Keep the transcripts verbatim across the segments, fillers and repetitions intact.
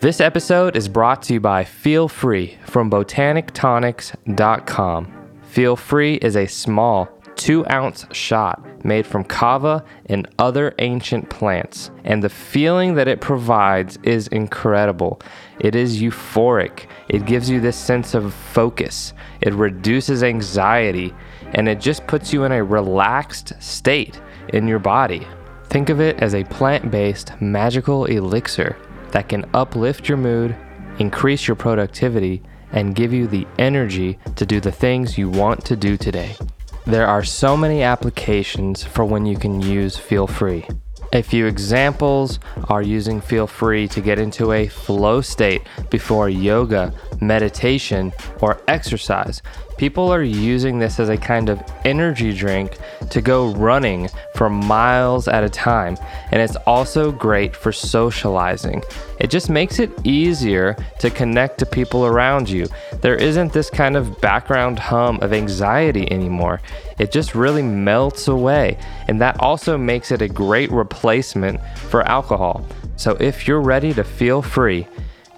This episode is brought to you by Feel Free from Botanic Tonics dot com. Feel Free is a small two ounce shot made from kava and other ancient plants, and the feeling that it provides is incredible. It is euphoric. It gives you this sense of focus. It reduces anxiety, and it just puts you in a relaxed state in your body. Think of it as a plant-based magical elixir that can uplift your mood, increase your productivity, and give you the energy to do the things you want to do today. There are so many applications for when you can use Feel Free. A few examples are using Feel Free to get into a flow state before yoga, meditation, or exercise. People are using this as a kind of energy drink to go running for miles at a time, and it's also great for socializing. It just makes it easier to connect to people around you. There isn't this kind of background hum of anxiety anymore. It just really melts away, and that also makes it a great replacement for alcohol. So if you're ready to feel free,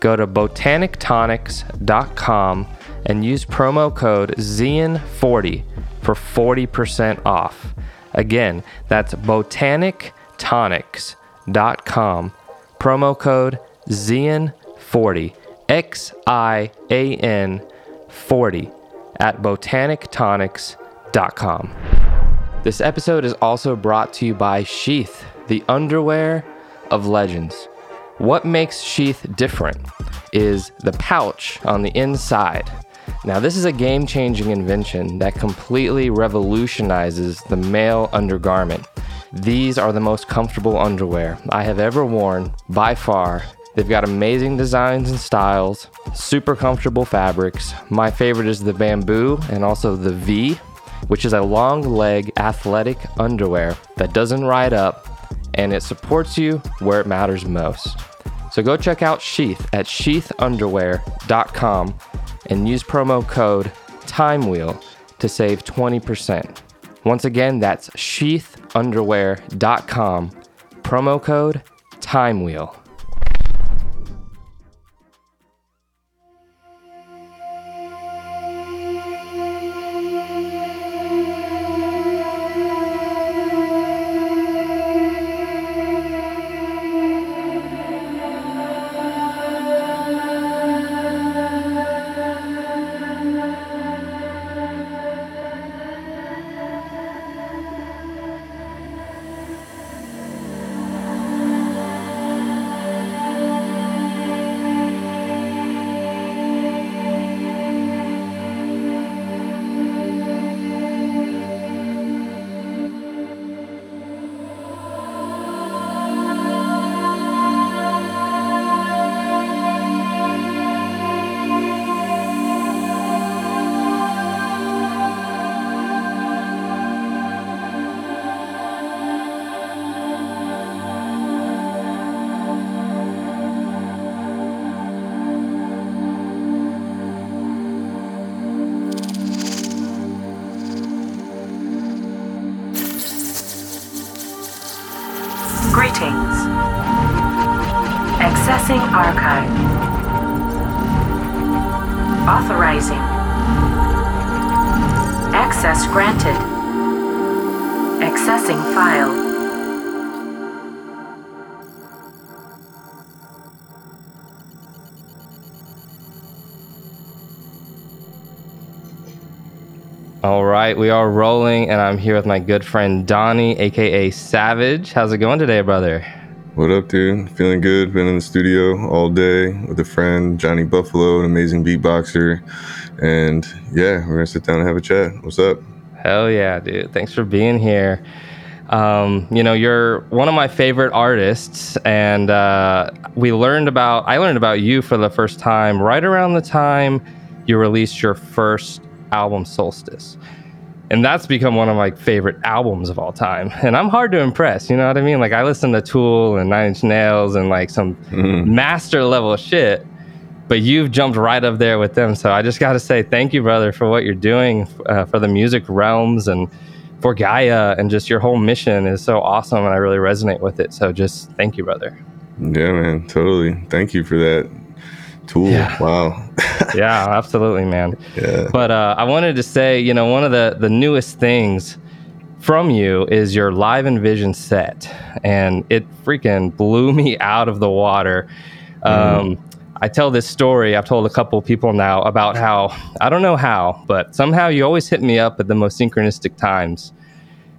go to Botanic Tonics dot com and use promo code Z E N forty for forty percent off. Again, that's Botanic Tonics dot com, promo code Z E N forty, X I A N forty, at Botanic Tonics dot com. This episode is also brought to you by Sheath, the underwear of legends. What makes Sheath different is the pouch on the inside. Now, this is a game-changing invention that completely revolutionizes the male undergarment. These are the most comfortable underwear I have ever worn, by far. They've got amazing designs and styles, super comfortable fabrics. My favorite is the bamboo and also the V, which is a long-leg athletic underwear that doesn't ride up, and it supports you where it matters most. So go check out Sheath at sheath underwear dot com and use promo code TIMEWHEEL to save twenty percent. Once again, that's sheath underwear dot com, promo code TIMEWHEEL. We are rolling, and I'm here with my good friend Donnie, aka Savej. How's it going today, brother? What up, dude? Feeling good. Been in the studio all day with a friend, Johnny Buffalo, an amazing beatboxer. And yeah, we're gonna sit down and have a chat. What's up? Hell yeah, dude. Thanks for being here. Um, you know, you're one of my favorite artists, and uh, we learned about I learned about you for the first time right around the time you released your first album, Solstice. And that's become one of my favorite albums of all time. And I'm hard to impress, you know what I mean? Like, I listen to Tool and Nine Inch Nails and like some mm. master level shit, but you've jumped right up there with them. So I just got to say thank you, brother, for what you're doing uh, for the music realms and for Gaia, and just your whole mission is so awesome, and I really resonate with it. So just thank you, brother. Yeah, man, totally. Thank you for that tool. Yeah. Wow. Yeah, absolutely, man. Yeah. But uh, I wanted to say, you know, one of the, the newest things from you is your live Envision set, and it freaking blew me out of the water. Um, mm. I tell this story, I've told a couple people now, about how, I don't know how, but somehow you always hit me up at the most synchronistic times.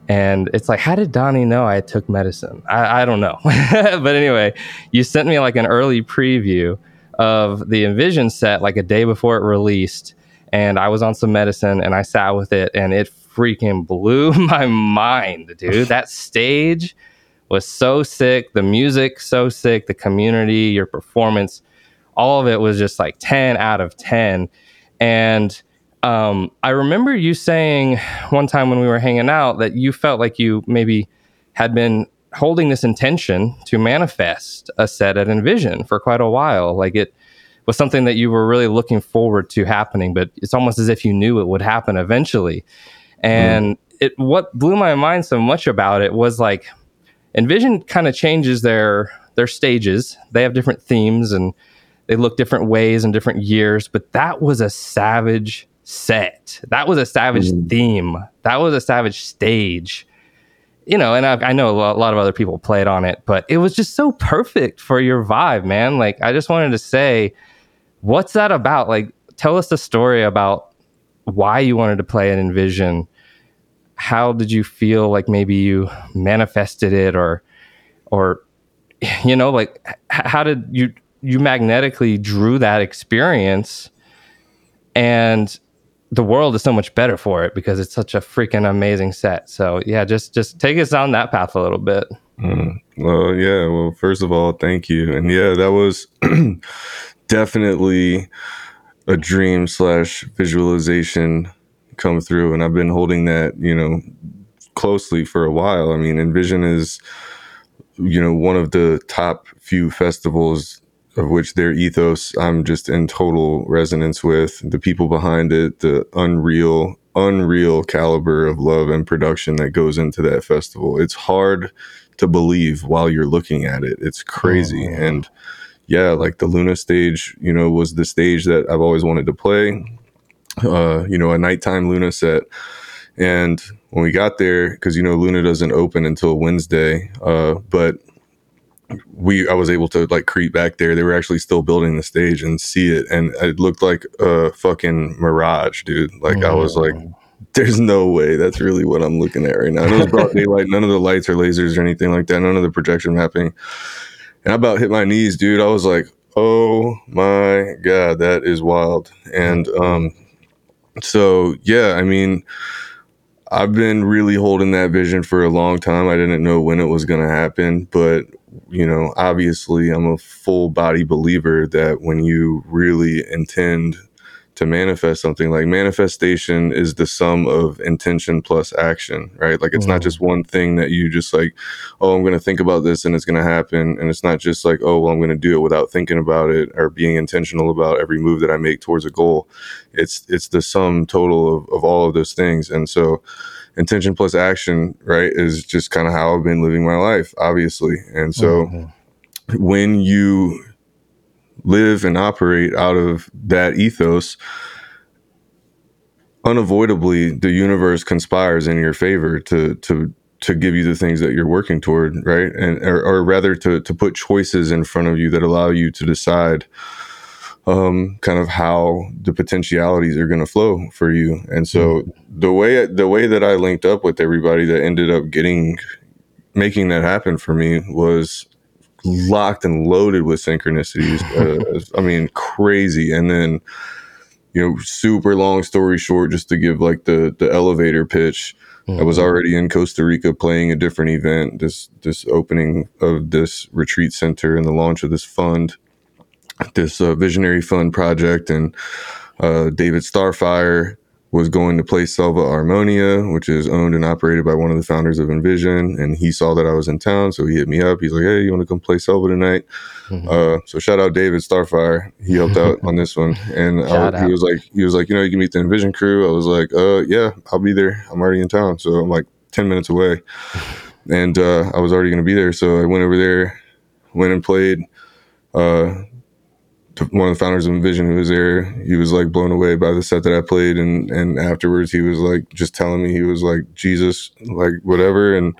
And it's like, how did Donnie know I took medicine? I, I don't know. But anyway, you sent me like an early preview of the Envision set, like a day before it released. And I was on some medicine and I sat with it and it freaking blew my mind, dude. That stage was so sick. The music, so sick. The community, your performance, all of it was just like ten out of ten. And um, I remember you saying one time when we were hanging out that you felt like you maybe had been holding this intention to manifest a set at Envision for quite a while. Like it was something that you were really looking forward to happening, but it's almost as if you knew it would happen eventually. And mm. it what blew my mind so much about it was like Envision kind of changes their their stages. They have different themes and they look different ways in different years, but that was a Savej set. That was a Savej mm. theme. That was a Savej stage. You know, and I, I know a lot of other people played on it, but it was just so perfect for your vibe, man. Like, I just wanted to say, what's that about? Like, tell us the story about why you wanted to play at Envision. How did you feel like maybe you manifested it, or, or, you know, like, how did you... you magnetically drew that experience, and the world is so much better for it because it's such a freaking amazing set. So yeah, just, just take us down that path a little bit. Mm. Well, yeah. Well, first of all, thank you. And yeah, that was definitely a dream slash visualization come through. And I've been holding that, you know, closely for a while. I mean, Envision is, you know, one of the top few festivals of which their ethos I'm just in total resonance with. The people behind it, the unreal, unreal caliber of love and production that goes into that festival. It's hard to believe while you're looking at it. It's crazy. Oh. And yeah, like the Luna stage, you know, was the stage that I've always wanted to play, uh, you know, a nighttime Luna set. And when we got there, because, you know, Luna doesn't open until Wednesday, uh, but we I was able to like creep back there. They were actually still building the stage and see it, and it looked like a fucking mirage, dude. Like oh. I was like, there's no way that's really what I'm looking at right now. And it was broad daylight. None of the lights or lasers or anything like that, none of the projection mapping, and I about hit my knees, dude. I was like, oh my god, that is wild. And um so yeah, I mean, I've been really holding that vision for a long time. I didn't know when it was going to happen, but you know, obviously I'm a full body believer that when you really intend to manifest something, like manifestation is the sum of intention plus action, right? Like it's mm-hmm. not just one thing that you just like, oh, I'm going to think about this and it's going to happen. And it's not just like, oh, well, I'm going to do it without thinking about it or being intentional about every move that I make towards a goal. It's, it's the sum total of, of all of those things. And so intention plus action, right, is just kind of how I've been living my life, obviously. And so mm-hmm. when you live and operate out of that ethos, unavoidably the universe conspires in your favor to to to give you the things that you're working toward, right? And or, or rather to to put choices in front of you that allow you to decide um kind of how the potentialities are going to flow for you. And so mm-hmm. the way the way that I linked up with everybody that ended up getting making that happen for me was locked and loaded with synchronicities. uh, I mean, crazy. And then, you know, super long story short, just to give like the the elevator pitch, mm-hmm. I was already in Costa Rica playing a different event, this this opening of this retreat center and the launch of this fund, this uh, visionary fund project. And uh, David Starfire was going to play Selva Armonia, which is owned and operated by one of the founders of Envision. And he saw that I was in town, so he hit me up. He's like, hey, you want to come play Selva tonight? Mm-hmm. Uh, so shout out David Starfire. He helped out on this one. And I, he was like, he was like, you know, you can meet the Envision crew. I was like, uh, yeah, I'll be there. I'm already in town. So I'm like ten minutes away. And uh, I was already going to be there. So I went over there. went and played. Uh, one of the founders of Envision who was there, he was like blown away by the set that I played, and and afterwards he was like just telling me, he was like, Jesus, like whatever. And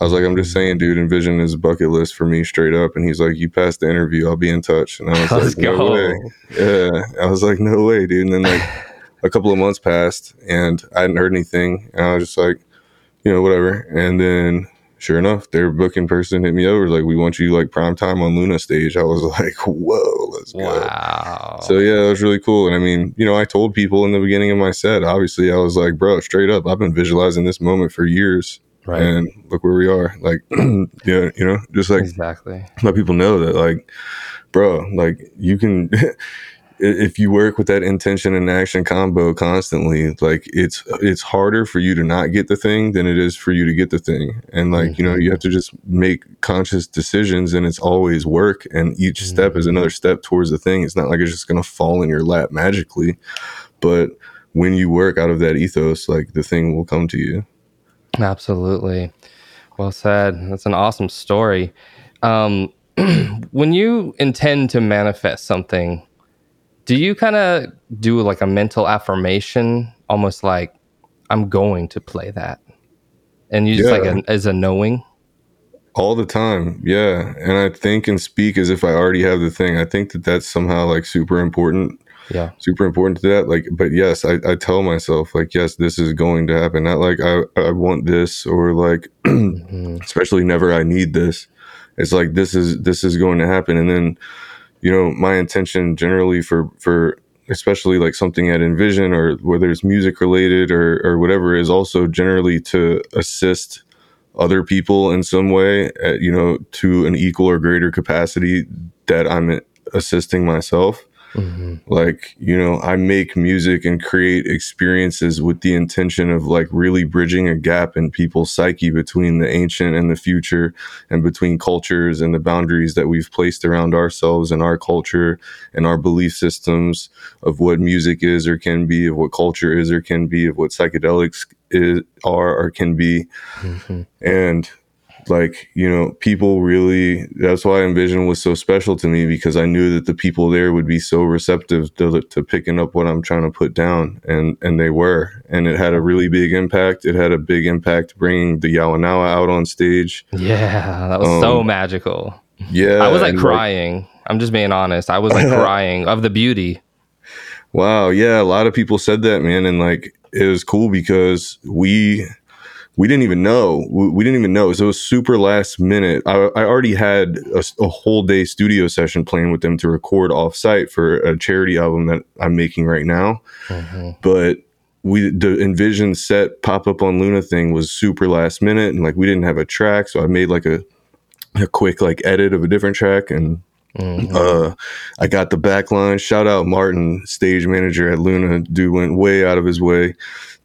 I was like, I'm just saying, dude, Envision is a bucket list for me, straight up. And he's like, you passed the interview, I'll be in touch. And I was Let's like, go. No way. Yeah, I was like, no way, dude. And then like a couple of months passed, and I hadn't heard anything, and I was just like, you know, whatever. And then sure enough, their booking person hit me over, like, we want you like prime time on Luna Stage. I was like, whoa, let's go. Wow. So yeah, that was really cool. And I mean, you know, I told people in the beginning of my set, obviously, I was like, bro, straight up, I've been visualizing this moment for years. Right. And look where we are. Like, yeah, you know, just like exactly let people know that, like, bro, like you can if you work with that intention and action combo constantly, like it's it's harder for you to not get the thing than it is for you to get the thing. And like, mm-hmm. you know, you have to just make conscious decisions, and it's always work. And each mm-hmm. step is another step towards the thing. It's not like it's just going to fall in your lap magically. But when you work out of that ethos, like the thing will come to you. Absolutely. Well said. That's an awesome story. Um, when you intend to manifest something, do you kind of do like a mental affirmation, almost like I'm going to play that, and you just yeah. like a, as a knowing? All the time, yeah. And I think and speak as if I already have the thing. I think that that's somehow like super important. Yeah, super important to that. Like, but yes, I, I tell myself like, yes, this is going to happen. Not like I I want this or like, mm-hmm. especially never I need this. It's like this is this is going to happen, and then. You know, my intention generally for, for especially like something at Envision or whether it's music related or, or whatever is also generally to assist other people in some way, at, you know, to an equal or greater capacity that I'm assisting myself. Mm-hmm. Like, you know, I make music and create experiences with the intention of like really bridging a gap in people's psyche between the ancient and the future, and between cultures and the boundaries that we've placed around ourselves and our culture and our belief systems of what music is or can be, of what culture is or can be, of what psychedelics is, are or can be. Mm-hmm. And like, you know, people really, that's why Envision was so special to me, because I knew that the people there would be so receptive to, to picking up what I'm trying to put down. And, and they were, and it had a really big impact. It had a big impact bringing the Yawanawa out on stage. Yeah. That was um, so magical. Yeah. I was like crying. Like, I'm just being honest. I was like crying of the beauty. Wow. Yeah. A lot of people said that, man. And like, it was cool because we, We didn't even know. We didn't even know. So it was super last minute. I, I already had a, a whole day studio session playing with them to record off site for a charity album that I'm making right now. Mm-hmm. But we the Envision set pop up on Luna thing was super last minute, and like we didn't have a track, so I made like a a quick like edit of a different track and. Mm-hmm. Uh, I got the back line. Shout out Martin, stage manager at Luna. Dude went way out of his way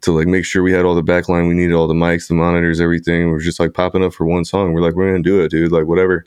to like make sure we had all the back line. We needed all the mics, the monitors, everything. We were just like popping up for one song. We're like, we're gonna do it, dude. Like whatever.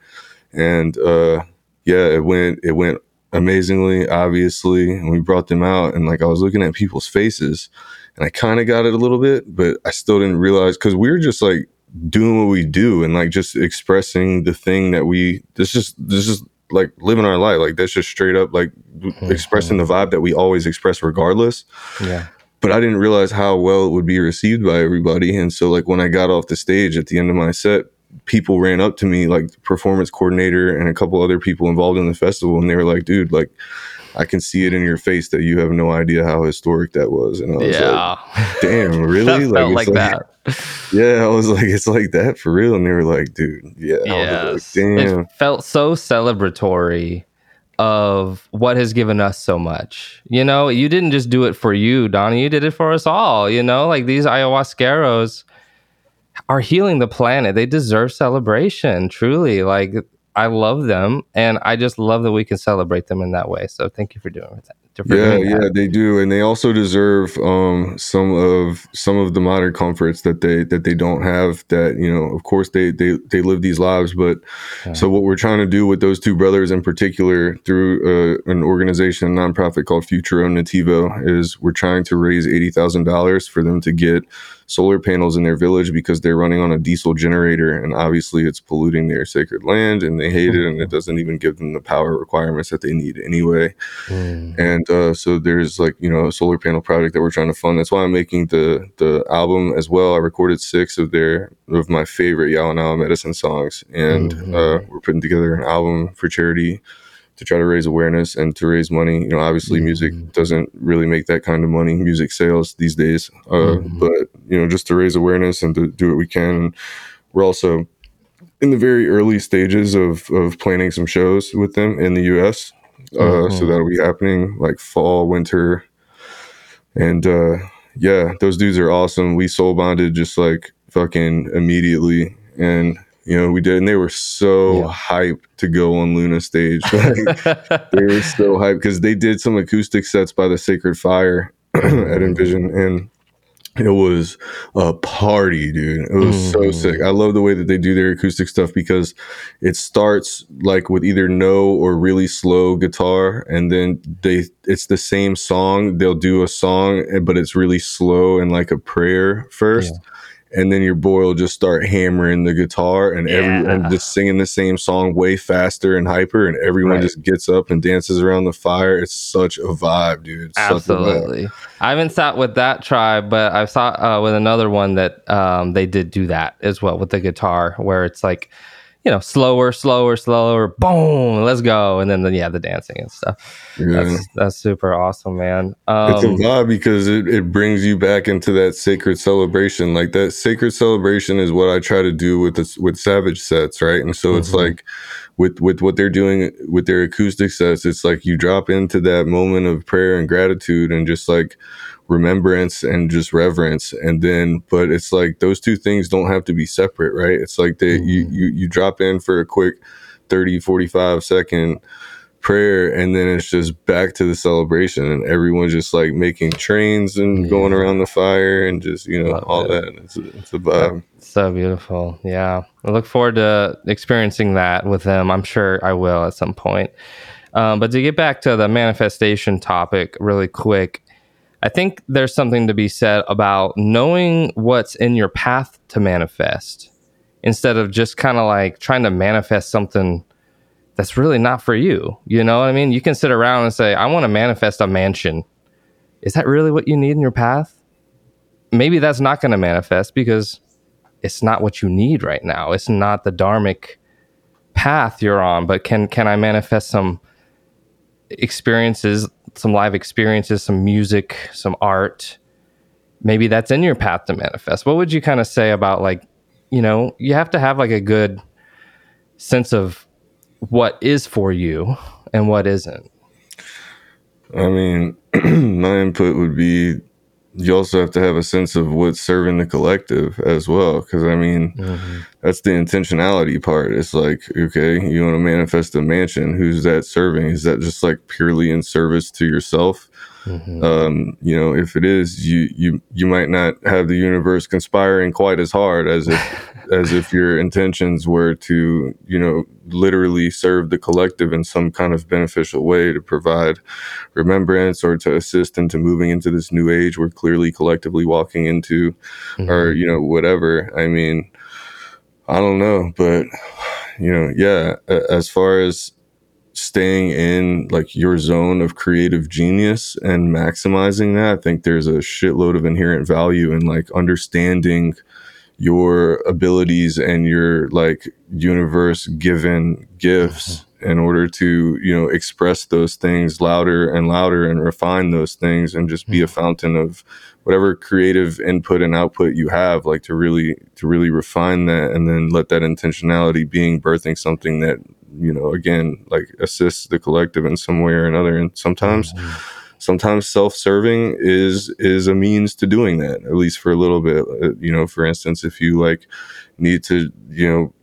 And uh, yeah, it went. It went amazingly, obviously. And we brought them out, and like I was looking at people's faces, and I kind of got it a little bit, but I still didn't realize because we were just like doing what we do and like just expressing the thing that we. This just this is. Like living our life, like that's just straight up like mm-hmm. expressing the vibe that we always express regardless. Yeah. But I didn't realize how well it would be received by everybody. And so like when I got off the stage at the end of my set, people ran up to me, like the performance coordinator and a couple other people involved in the festival, and they were like, dude, like I can see it in your face that you have no idea how historic that was. And I was yeah. like, damn, really? That felt like, like that. Yeah, I was like, it's like that for real. And they were like, dude, yeah. Yes. Like, damn. It felt so celebratory of what has given us so much. You know, you didn't just do it for you, Donnie. You did it for us all. You know, like these ayahuasqueros are healing the planet. They deserve celebration, truly. Like, I love them, and I just love that we can celebrate them in that way. So thank you for doing that. For yeah, doing that. Yeah, they do, and they also deserve um, some of some of the modern comforts that they that they don't have. That, you know, of course they they they live these lives, but yeah. So what we're trying to do with those two brothers in particular through uh, an organization, a nonprofit called Futuro Nativo, is we're trying to raise eighty thousand dollars for them to get solar panels in their village because they're running on a diesel generator, and obviously it's polluting their sacred land, and they hate it, and it doesn't even give them the power requirements that they need anyway. Mm. And uh, so there's like, you know, a solar panel project that we're trying to fund. That's why I'm making the the album as well. I recorded six of their of my favorite Yawanawa medicine songs, and mm-hmm. uh, we're putting together an album for charity to try to raise awareness and to raise money. You know, obviously mm-hmm. music doesn't really make that kind of money, music sales these days, uh, mm-hmm. but, you know, just to raise awareness and to do what we can. And we're also in the very early stages of, of planning some shows with them in the U S Uh, mm-hmm. So that'll be happening like fall, winter. And uh, yeah, those dudes are awesome. We soul bonded just like fucking immediately. And you know, we did, and they were so yeah. hyped to go on Luna Stage. Like, they were so hyped because they did some acoustic sets by the Sacred Fire at Envision, and it was a party, dude. It was mm. so sick. I love the way that they do their acoustic stuff because it starts like with either no or really slow guitar, and then they it's the same song. They'll do a song, but it's really slow and like a prayer first. Yeah. And then your boy will just start hammering the guitar, and yeah. everyone just singing the same song way faster and hyper, and everyone right. just gets up and dances around the fire. It's such a vibe, dude. It's absolutely. Vibe. I haven't sat with that tribe, but I've sat uh, with another one that um, they did do that as well with the guitar, where it's like, you know, slower, slower, slower, boom, let's go. And then, the, yeah, the dancing and stuff. Yeah. That's, that's super awesome, man. Um, it's a vibe because it, it brings you back into that sacred celebration. Like that sacred celebration is what I try to do with this, with Savej sets, right? And so mm-hmm. it's like with, with what they're doing with their acoustic sets, it's like you drop into that moment of prayer and gratitude and just like remembrance and just reverence. And then, but it's like those two things don't have to be separate, right? It's like they mm-hmm. you, you you drop in for a quick thirty, forty-five second prayer, and then it's just back to the celebration, and everyone's just like making trains and yeah. going around the fire and just, you know, love all it. That it's, it's a vibe. That's so beautiful. Yeah, I look forward to experiencing that with them. I'm sure I will at some point. Um, but to get back to the manifestation topic really quick, I think there's something to be said about knowing what's in your path to manifest instead of just kind of like trying to manifest something that's really not for you. You know what I mean? You can sit around and say, I want to manifest a mansion. Is that really what you need in your path? Maybe that's not going to manifest because it's not what you need right now. It's not the dharmic path you're on, but can, can I manifest some experiences, some live experiences, some music, some art? Maybe that's in your path to manifest. What would you kind of say about, like, you know, you have to have like a good sense of what is for you and what isn't? I mean, my input would be you also have to have a sense of what's serving the collective as well. Cause I mean, mm-hmm. that's the intentionality part. It's like, okay, you want to manifest a mansion. Who's that serving? Is that just like purely in service to yourself? Mm-hmm. Um, you know, if it is, you, you, you might not have the universe conspiring quite as hard as if, as if your intentions were to, you know, literally serve the collective in some kind of beneficial way to provide remembrance or to assist into moving into this new age we're clearly collectively walking into, mm-hmm. or, you know, whatever. I mean, I don't know, but, you know, yeah, as far as staying in like your zone of creative genius and maximizing that, I think there's a shitload of inherent value in like understanding your abilities and your like universe given gifts mm-hmm. in order to, you know, express those things louder and louder and refine those things and just be mm-hmm. a fountain of whatever creative input and output you have, like to really, to really refine that and then let that intentionality being birthing something that, you know, again, like assists the collective in some way or another. And sometimes, mm-hmm. sometimes self-serving is is a means to doing that, at least for a little bit. You know, for instance, if you like need to, you know,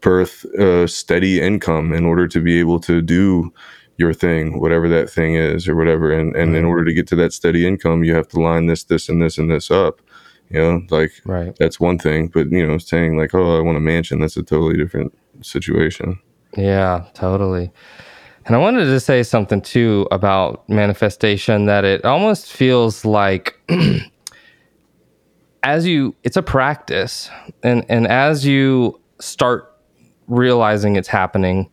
birth a steady income in order to be able to do your thing, whatever that thing is or whatever, and, and mm-hmm. in order to get to that steady income, you have to line this, this, and this, and this up. You know, like right. that's one thing. But, you know, saying like, oh, I want a mansion, that's a totally different situation. Yeah, totally. And I wanted to say something too about manifestation, that it almost feels like as you, it's a practice, and, and as you start realizing it's happening,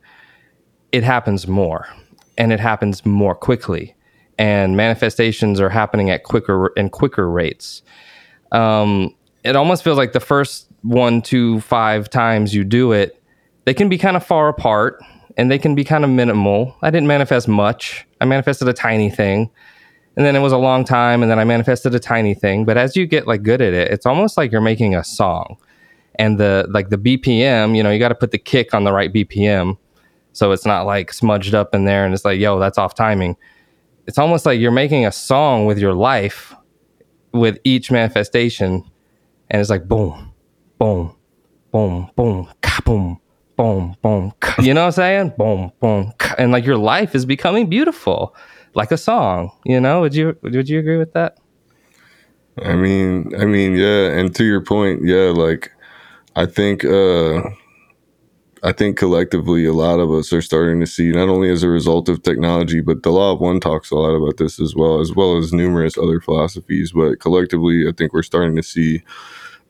it happens more, and it happens more quickly, and manifestations are happening at quicker and quicker rates. Um, it almost feels like the first one, two, five times you do it, they can be kind of far apart, and they can be kind of minimal. I didn't manifest much. I manifested a tiny thing, and then it was a long time, and then I manifested a tiny thing. But as you get like good at it, it's almost like you're making a song, and the like the B P M, you know, you got to put the kick on the right B P M, so it's not like smudged up in there, and it's like, yo, that's off timing. It's almost like you're making a song with your life, with each manifestation, and it's like boom, boom, boom, boom, ka boom. Boom, boom, you know what I'm saying? Boom, boom, and like your life is becoming beautiful, like a song. You know, would you would you agree with that? I mean, I mean, yeah. And to your point, yeah. Like, I think, uh, I think collectively, a lot of us are starting to see, not only as a result of technology, but the Law of One talks a lot about this as well, as well as numerous other philosophies. But collectively, I think we're starting to see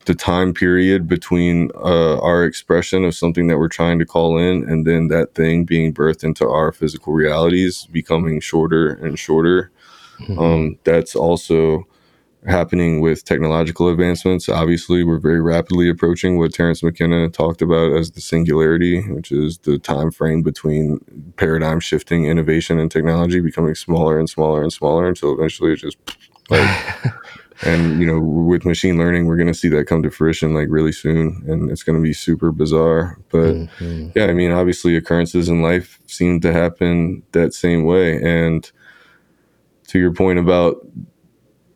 the time period between uh, our expression of something that we're trying to call in and then that thing being birthed into our physical realities becoming shorter and shorter. Mm-hmm. Um, that's also happening with technological advancements. Obviously, we're very rapidly approaching what Terrence McKenna talked about as the singularity, which is the time frame between paradigm shifting innovation and technology becoming smaller and smaller and smaller until eventually it just like... And, you know, with machine learning, we're going to see that come to fruition like really soon. And it's going to be super bizarre. But mm-hmm. yeah, I mean, obviously occurrences in life seem to happen that same way. And to your point about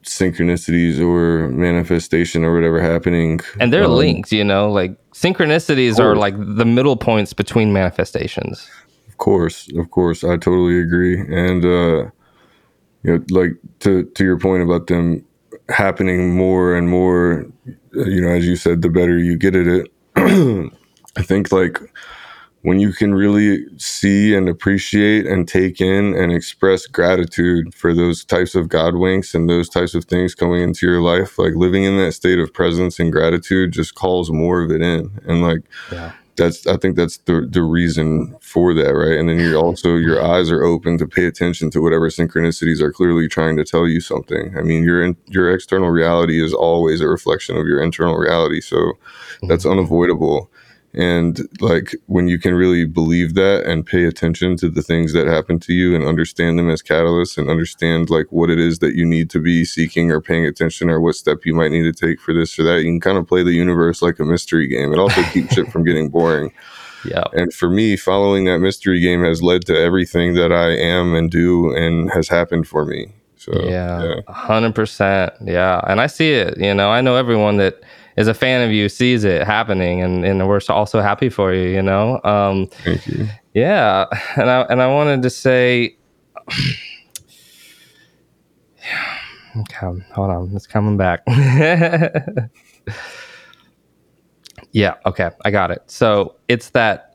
synchronicities or manifestation or whatever happening. And they're um, linked, you know, like synchronicities are like the middle points between manifestations. Of course. Of course. I totally agree. And, uh, you know, like to, to your point about them happening more and more, you know, as you said, the better you get at it. I think like when you can really see and appreciate and take in and express gratitude for those types of God winks and those types of things coming into your life, like living in that state of presence and gratitude just calls more of it in. And like, yeah. That's, I think that's the the reason for that, right? And then you're also, your eyes are open to pay attention to whatever synchronicities are clearly trying to tell you something. I mean, your in, your external reality is always a reflection of your internal reality, so that's mm-hmm. unavoidable. And like when you can really believe that and pay attention to the things that happen to you and understand them as catalysts and understand like what it is that you need to be seeking or paying attention or what step you might need to take for this or that, you can kind of play the universe like a mystery game. It also keeps it from getting boring. Yeah. And for me, following that mystery game has led to everything that I am and do and has happened for me. So yeah, a hundred percent. Yeah. And I see it, you know, I know everyone that is a fan of you sees it happening, and, and we're also happy for you, you know? Um, Thank you. Yeah. And I, and I wanted to say, yeah, okay, hold on. It's coming back. Yeah. Okay. I got it. So it's that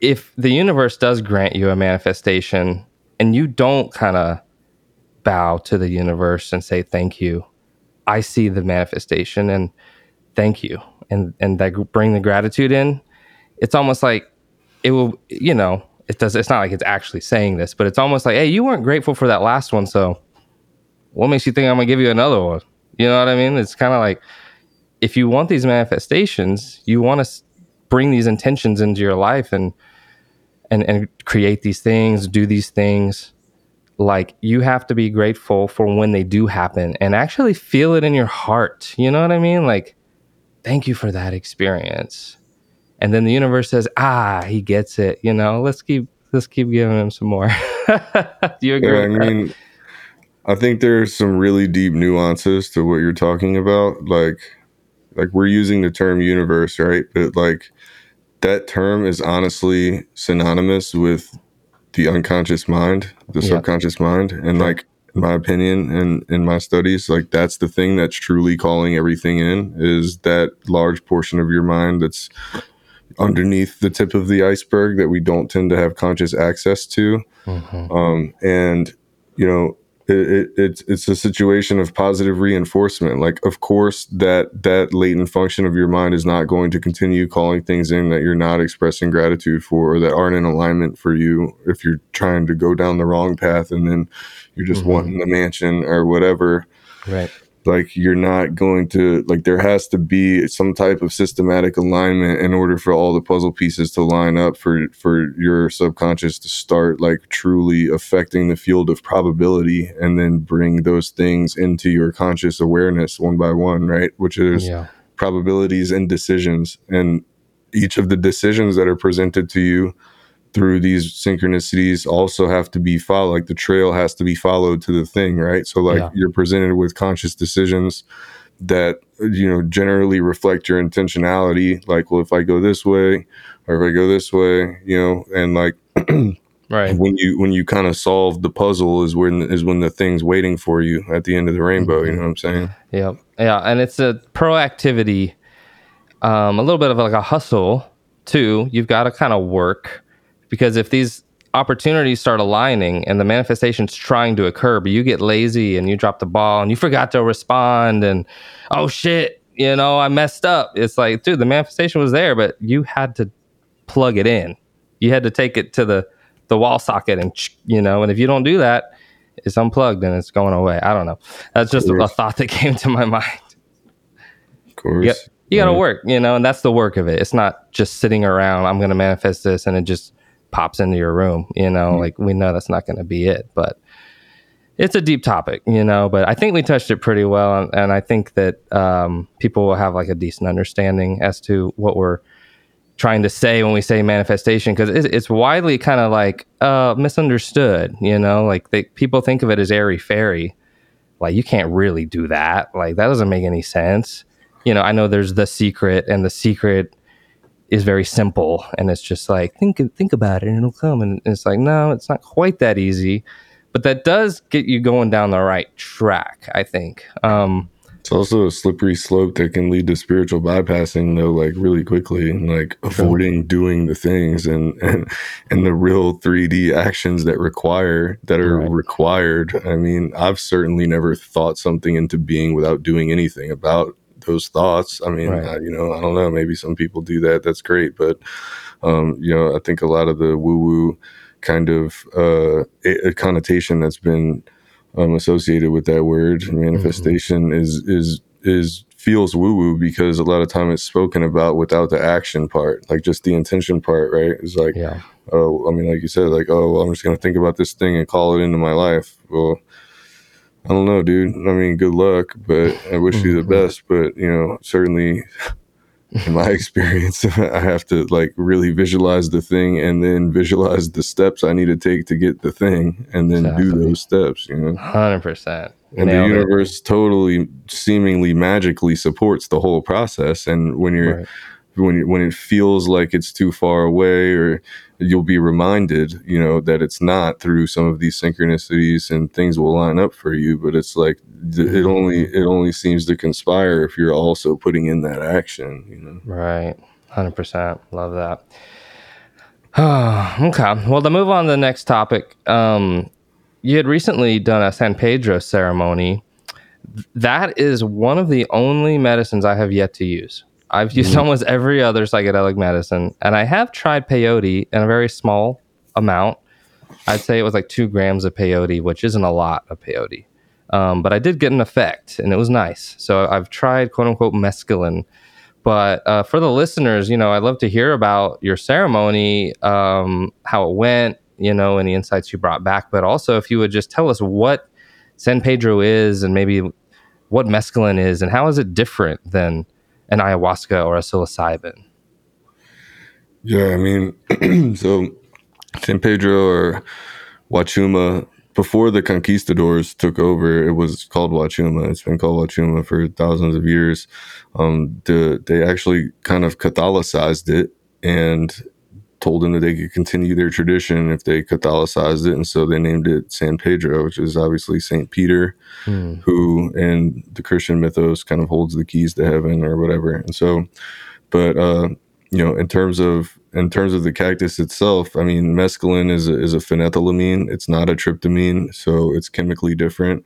if the universe does grant you a manifestation and you don't kind of bow to the universe and say, thank you, I see the manifestation and thank you. And, and that bring the gratitude in. It's almost like it will, you know, it does. It's not like it's actually saying this, but it's almost like, hey, you weren't grateful for that last one. So what makes you think I'm gonna give you another one? You know what I mean? It's kind of like, if you want these manifestations, you want to bring these intentions into your life and, and, and create these things, do these things. Like, you have to be grateful for when they do happen and actually feel it in your heart. You know what I mean? Like, thank you for that experience. And then the universe says, ah, he gets it. You know, let's keep, let's keep giving him some more. Do you agree? Yeah, I mean, I think there's some really deep nuances to what you're talking about. Like, like we're using the term universe, right? But like that term is honestly synonymous with the unconscious mind, the yep. subconscious mind. And like, in my opinion and in my studies, like that's the thing that's truly calling everything in, is that large portion of your mind that's underneath the tip of the iceberg that we don't tend to have conscious access to. Mm-hmm. Um, and, you know, it, it, it's it's a situation of positive reinforcement. Like, of course, that that latent function of your mind is not going to continue calling things in that you're not expressing gratitude for, or that aren't in alignment for you. If you're trying to go down the wrong path and then you're just mm-hmm. wanting the mansion or whatever, right? Like, you're not going to, like, there has to be some type of systematic alignment in order for all the puzzle pieces to line up for, for your subconscious to start, like, truly affecting the field of probability, and then bring those things into your conscious awareness one by one, right? Which is yeah. probabilities and decisions. And each of the decisions that are presented to you through these synchronicities also have to be followed. Like, the trail has to be followed to the thing, right? So, like, yeah. you're presented with conscious decisions that, you know, generally reflect your intentionality. Like, well, if I go this way, or if I go this way, you know, and, like, right. when you, when you kind of solve the puzzle is when, is when the thing's waiting for you at the end of the rainbow, you know what I'm saying? Yeah. Yeah. And it's a proactivity, um, a little bit of like a hustle too. You've got to kind of work. Because if these opportunities start aligning and the manifestation's trying to occur, but you get lazy and you drop the ball and you forgot to respond and, oh shit, you know, I messed up. It's like, dude, the manifestation was there, but you had to plug it in. You had to take it to the, the wall socket and, you know, and if you don't do that, it's unplugged and it's going away. I don't know. That's just a thought that came to my mind. Of course. Yep. You got to yeah. work, you know, and that's the work of it. It's not just sitting around, I'm going to manifest this, and it just pops into your room, you know, mm-hmm. like, we know that's not going to be it, but it's a deep topic, you know, but I think we touched it pretty well. And, and I think that um, people will have like a decent understanding as to what we're trying to say when we say manifestation, because it's, it's widely kind of like uh, misunderstood, you know, like they, people think of it as airy fairy, like you can't really do that. Like, that doesn't make any sense. You know, I know there's The Secret, and The Secret is very simple, and it's just like, think think about it and it'll come, and it's like, no, it's not quite that easy, but that does get you going down the right track, I think. Um it's also a slippery slope that can lead to spiritual bypassing, though, like, really quickly, and like avoiding doing the things and and, and the real three D actions that require that are right. required. I mean, I've certainly never thought something into being without doing anything about those thoughts. I mean, right. I, you know, I don't know, maybe some people do that. That's great. But, um, you know, I think a lot of the woo woo kind of, uh, a, a connotation that's been, um, associated with that word manifestation mm-hmm. is, is, is feels woo woo because a lot of time it's spoken about without the action part, like just the intention part, right? It's like, yeah. Oh, I mean, like you said, like, oh, well, I'm just going to think about this thing and call it into my life. Well, I don't know, dude. I mean, good luck, but I wish you the best. But, you know, certainly in my experience, I have to like really visualize the thing and then visualize the steps I need to take to get the thing and then exactly. do those steps, you know? one hundred percent. And Nailed the universe it. Totally seemingly magically supports the whole process. And when you're, right. when, you, when it feels like it's too far away, or you'll be reminded, you know, that it's not, through some of these synchronicities, and things will line up for you. But it's like, th- it only, it only seems to conspire if you're also putting in that action, you know? Right. one hundred percent. Love that. Okay. Well, to move on to the next topic, um, you had recently done a San Pedro ceremony. That is one of the only medicines I have yet to use. I've used mm-hmm. almost every other psychedelic medicine, and I have tried peyote in a very small amount. I'd say it was like two grams of peyote, which isn't a lot of peyote. Um, but I did get an effect, and it was nice. So I've tried quote unquote mescaline. But uh, for the listeners, you know, I'd love to hear about your ceremony, um, how it went, you know, any insights you brought back. But also, if you would just tell us what San Pedro is, and maybe what mescaline is, and how is it different than an ayahuasca or a psilocybin? Yeah, I mean, so San Pedro, or Huachuma, before the conquistadors took over, it was called Huachuma. It's been called Huachuma for thousands of years. Um, the, they actually kind of Catholicized it and told them that they could continue their tradition if they Catholicized it. And so they named it San Pedro, which is obviously Saint Peter, mm. who in the Christian mythos kind of holds the keys to heaven or whatever. And so, but uh, you know, in terms of in terms of the cactus itself, I mean, mescaline is a, is a phenethylamine. It's not a tryptamine, so it's chemically different.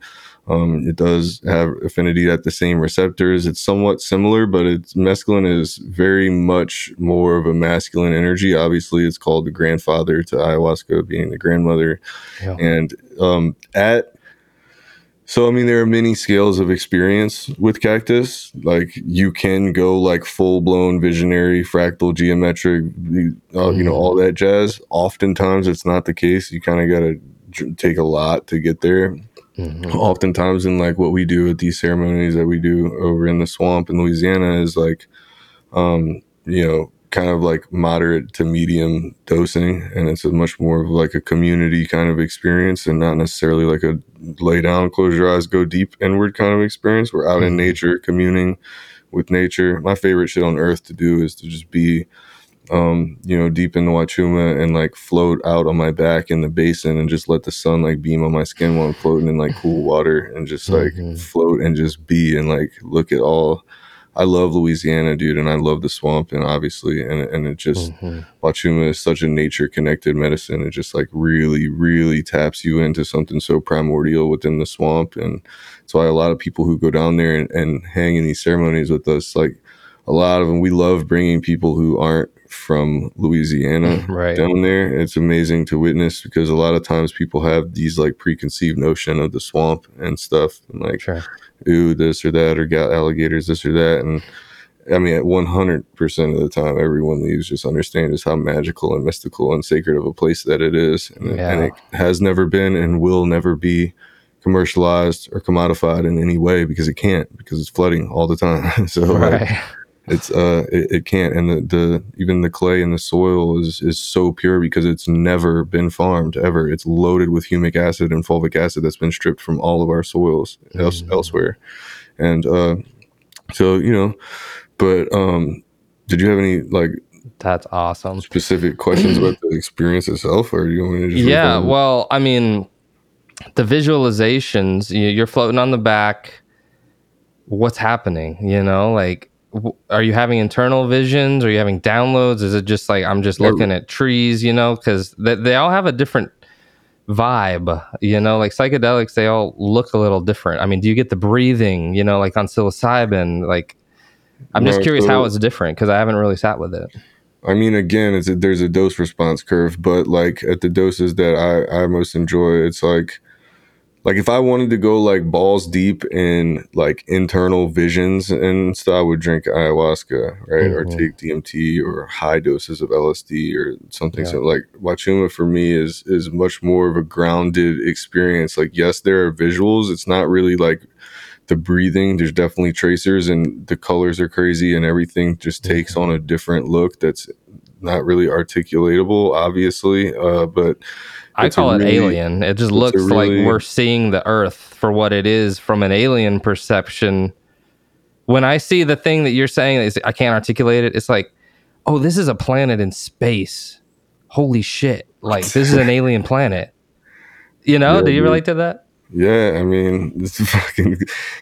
Um, it does have affinity at the same receptors. It's somewhat similar, but it's mescaline is very much more of a masculine energy. Obviously, it's called the grandfather to ayahuasca, being the grandmother. Yeah. And um, at So, I mean, there are many scales of experience with cactus. Like, you can go, like, full-blown visionary, fractal, geometric, uh, you know, all that jazz. Oftentimes, it's not the case. You kind of got to d- take a lot to get there. Mm-hmm. Oftentimes, in, like, what we do at these ceremonies that we do over in the swamp in Louisiana is, like, um, you know, kind of, like, moderate to medium dosing. And it's a much more of, like, a community kind of experience and not necessarily, like, a lay down, close your eyes, go deep inward kind of experience. We're out in nature, communing with nature. My favorite shit on earth to do is to just be, um, you know, deep in the Huachuma and like float out on my back in the basin and just let the sun like beam on my skin while I'm floating in like cool water and just like mm-hmm. float and just be and like look at all. I love Louisiana, dude, and I love the swamp, and obviously, and and it just, mm-hmm. Huachuma is such a nature-connected medicine. It just, like, really, really taps you into something so primordial within the swamp, and that's why a lot of people who go down there and, and hang in these ceremonies with us, like, a lot of them, we love bringing people who aren't from Louisiana right. down there. It's amazing to witness because a lot of times people have these, like, preconceived notion of the swamp and stuff, and, like, sure. ooh, this or that, or got alligators, this or that. And I mean, at one hundred percent of the time, everyone leaves just understands just how magical and mystical and sacred of a place that it is. And, yeah. and it has never been and will never be commercialized or commodified in any way because it can't, because it's flooding all the time. so right. like, it's, uh, it, it can't. And the, the, even the clay in the soil is, is so pure because it's never been farmed ever. It's loaded with humic acid and fulvic acid that's been stripped from all of our soils mm. else, elsewhere. And, uh, so, you know, but, um, did you have any, like, that's awesome specific questions about the experience itself, or do you want me to just yeah. Well, I mean, the visualizations, you're floating on the back, what's happening, you know, like, are you having internal visions? Are you having downloads? Is it just like, I'm just looking at trees, you know, because they, they all have a different vibe, you know, like psychedelics, they all look a little different. I mean, do you get the breathing, you know, like on psilocybin? Like, I'm just no, curious so, how it's different because I haven't really sat with it. I mean, again, it's a, there's a dose response curve, but like at the doses that I, I most enjoy, it's like, Like if I wanted to go like balls deep in like internal visions and stuff, I would drink ayahuasca, right? Mm-hmm. Or take D M T or high doses of L S D or something. Yeah. So like Huachuma for me is is much more of a grounded experience. Like, yes, there are visuals. It's not really like the breathing. There's definitely tracers and the colors are crazy and everything just takes mm-hmm. on a different look that's not really articulatable, obviously, uh, but I call it really, alien. It just looks really, like we're seeing the earth for what it is from an alien perception. When I see the thing that you're saying, is I can't articulate it. It's like, oh, this is a planet in space. Holy shit. Like, this is an alien planet. You know, yeah, do you dude. relate to that? Yeah, I mean, it's a fucking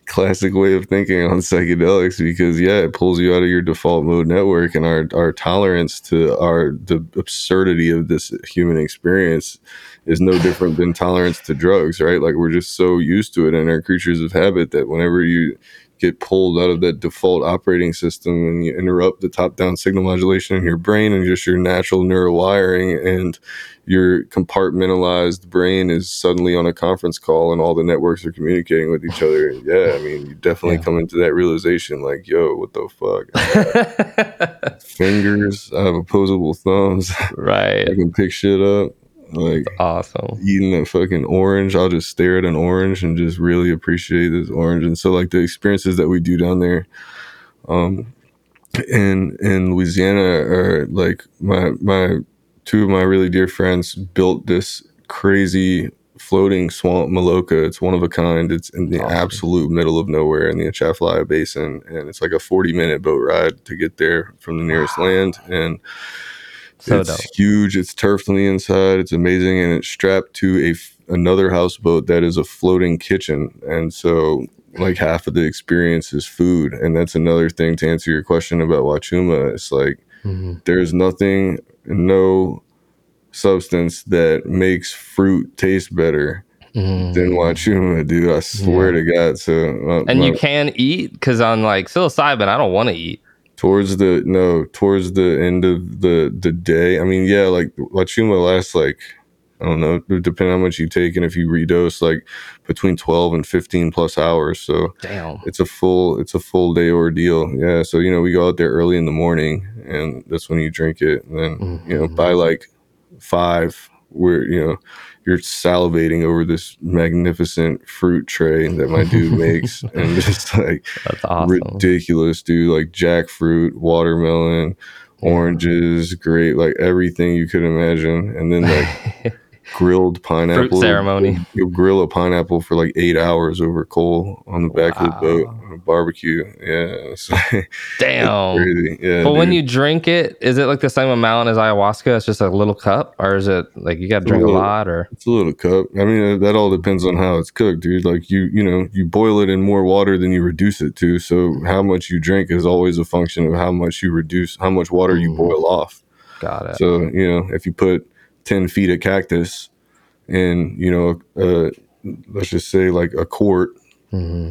classic way of thinking on psychedelics because, yeah, it pulls you out of your default mode network and our, our tolerance to our the absurdity of this human experience is no different than tolerance to drugs, right? Like, we're just so used to it and are creatures of habit that whenever you get pulled out of that default operating system and you interrupt the top-down signal modulation in your brain and just your natural neural wiring, and your compartmentalized brain is suddenly on a conference call and all the networks are communicating with each other. Yeah, I mean, you definitely yeah. come into that realization like, yo, what the fuck? Fingers, I have opposable thumbs. Right. I can pick shit up. Like, that's awesome. Eating a fucking orange, I'll just stare at an orange and just really appreciate this orange. And so, like, the experiences that we do down there um in in Louisiana are like my my two of my really dear friends built this crazy floating swamp maloca. It's one of a kind. It's in the awesome. absolute middle of nowhere in the Atchafalaya Basin, and it's like a forty minute boat ride to get there from the nearest wow. land. And So it's dope. huge. It's turfed on the inside. It's amazing, and it's strapped to a f- another houseboat that is a floating kitchen. And so, like, half of the experience is food, and that's another thing to answer your question about Huachuma. It's like Mm-hmm. There's nothing, no substance that makes fruit taste better mm. than Huachuma, dude. I swear yeah. to God. So, my, and my, you can eat, because on like psilocybin, I don't want to eat. Towards the no, towards the end of the, the day. I mean, yeah, like Huachuma lasts like, I don't know, depending on how much you take and if you redose, like between twelve and fifteen plus hours. So damn. it's a full it's a full day ordeal. Yeah. So, you know, we go out there early in the morning and that's when you drink it. And then, mm-hmm. you know, by like five, we're, you know, you're salivating over this magnificent fruit tray that my dude makes. And just like that's awesome. Ridiculous, dude, like jackfruit, watermelon, oranges, grape, like everything you could imagine. And then like grilled pineapple. Fruit ceremony. You'll grill a pineapple for like eight hours over coal on the back wow. of the boat on a barbecue. Yeah. So damn. Crazy. Yeah, but dude. When you drink it, is it like the same amount as ayahuasca? It's just a little cup, or is it like you got to drink a, little, a lot? Or it's a little cup. I mean, that all depends on how it's cooked, dude. Like you, you know, you boil it in more water than you reduce it to. So how much you drink is always a function of how much you reduce, how much water you boil off. Got it. So you know, if you put ten feet of cactus and, you know, uh, let's just say like a quart mm-hmm.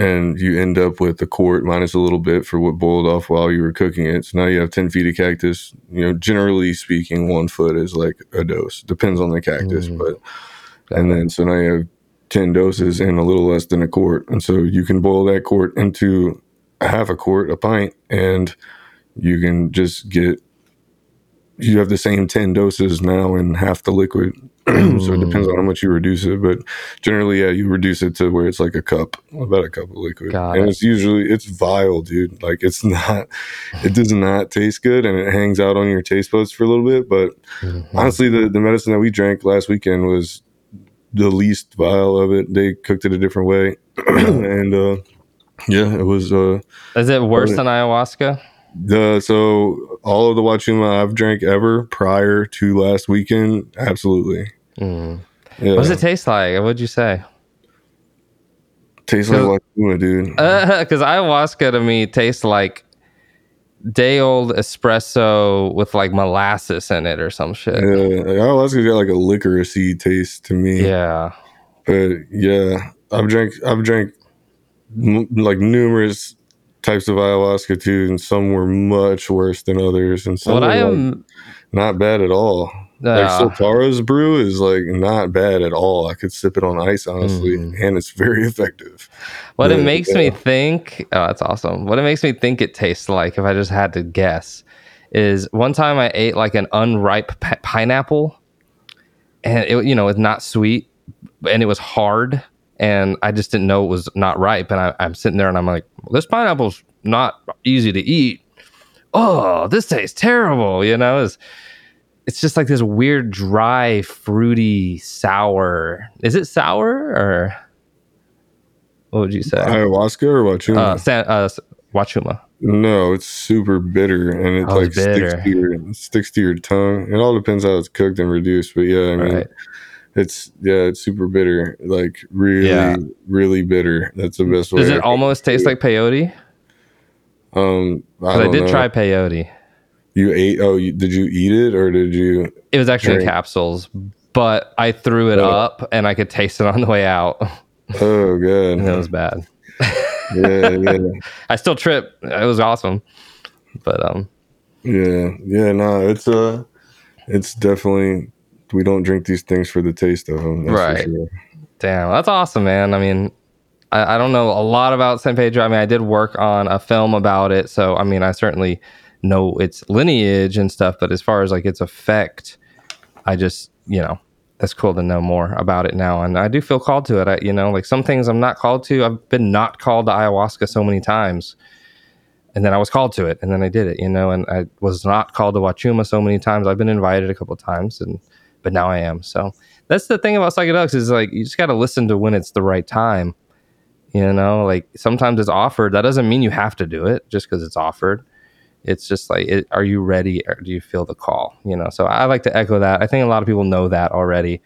and you end up with a quart minus a little bit for what boiled off while you were cooking it. So now you have ten feet of cactus, you know, generally speaking, one foot is like a dose, depends on the cactus, mm-hmm. but, and then, so now you have ten doses and a little less than a quart. And so you can boil that quart into a half a quart, a pint, and you can just get, you have the same ten doses now in half the liquid. So it depends on how much you reduce it. But generally, yeah, you reduce it to where it's like a cup, about a cup of liquid. Got and it. It's usually, it's vile, dude. Like it's not, it does not taste good and it hangs out on your taste buds for a little bit. But mm-hmm. honestly, the, the medicine that we drank last weekend was the least vile of it. They cooked it a different way. and uh, yeah, it was. Uh, Is it worse than ayahuasca? The so all of the Huachuma I've drank ever prior to last weekend, absolutely. Mm. Yeah. What does it taste like? What'd you say? Tastes like Huachuma, dude. Because uh, ayahuasca to me tastes like day old espresso with like molasses in it or some shit. Yeah, ayahuasca's got like a licoricey taste to me. Yeah, but yeah, I've drank I've drank m- like numerous types of ayahuasca too, and some were much worse than others, and some what were I am, like not bad at all. Uh, like Soltaro's brew is like not bad at all. I could sip it on ice, honestly, mm. and it's very effective. What but, it makes yeah. me think, oh, that's awesome. What it makes me think it tastes like, if I just had to guess, is one time I ate like an unripe p- pineapple, and it, you know, it's not sweet, and it was hard. And I just didn't know it was not ripe. And I, I'm sitting there and I'm like, this pineapple's not easy to eat. Oh, this tastes terrible. You know, it's, it's just like this weird, dry, fruity, sour. Is it sour or what would you say? Ayahuasca or Huachuma? Uh, San, uh, Huachuma. No, it's super bitter and it oh, like sticks to, your, it sticks to your tongue. It all depends how it's cooked and reduced. But yeah, I mean. Right. It's yeah, it's super bitter, like really, yeah. really bitter. That's the best way. Does it almost taste like peyote? Um, I, don't I did know. try peyote. You ate? Oh, you, did you eat it or did you? It was actually drink? in capsules, but I threw it oh. up and I could taste it on the way out. Oh, good. That was bad. yeah, yeah. I still trip. It was awesome, but um. Yeah, yeah, no, it's uh, it's definitely. We don't drink these things for the taste of them. That's right. Sure. Damn, that's awesome, man. I mean, I, I don't know a lot about San Pedro. I mean, I did work on a film about it. So, I mean, I certainly know its lineage and stuff. But as far as like its effect, I just, you know, that's cool to know more about it now. And I do feel called to it. I, you know, like some things I'm not called to. I've been not called to ayahuasca so many times. And then I was called to it. And then I did it, you know, and I was not called to Huachuma so many times. I've been invited a couple times and but now I am. So that's the thing about psychedelics is like, you just got to listen to when it's the right time. You know, like sometimes it's offered. That doesn't mean you have to do it just because it's offered. It's just like, it, are you ready? Or do you feel the call? You know, so I like to echo that. I think a lot of people know that already,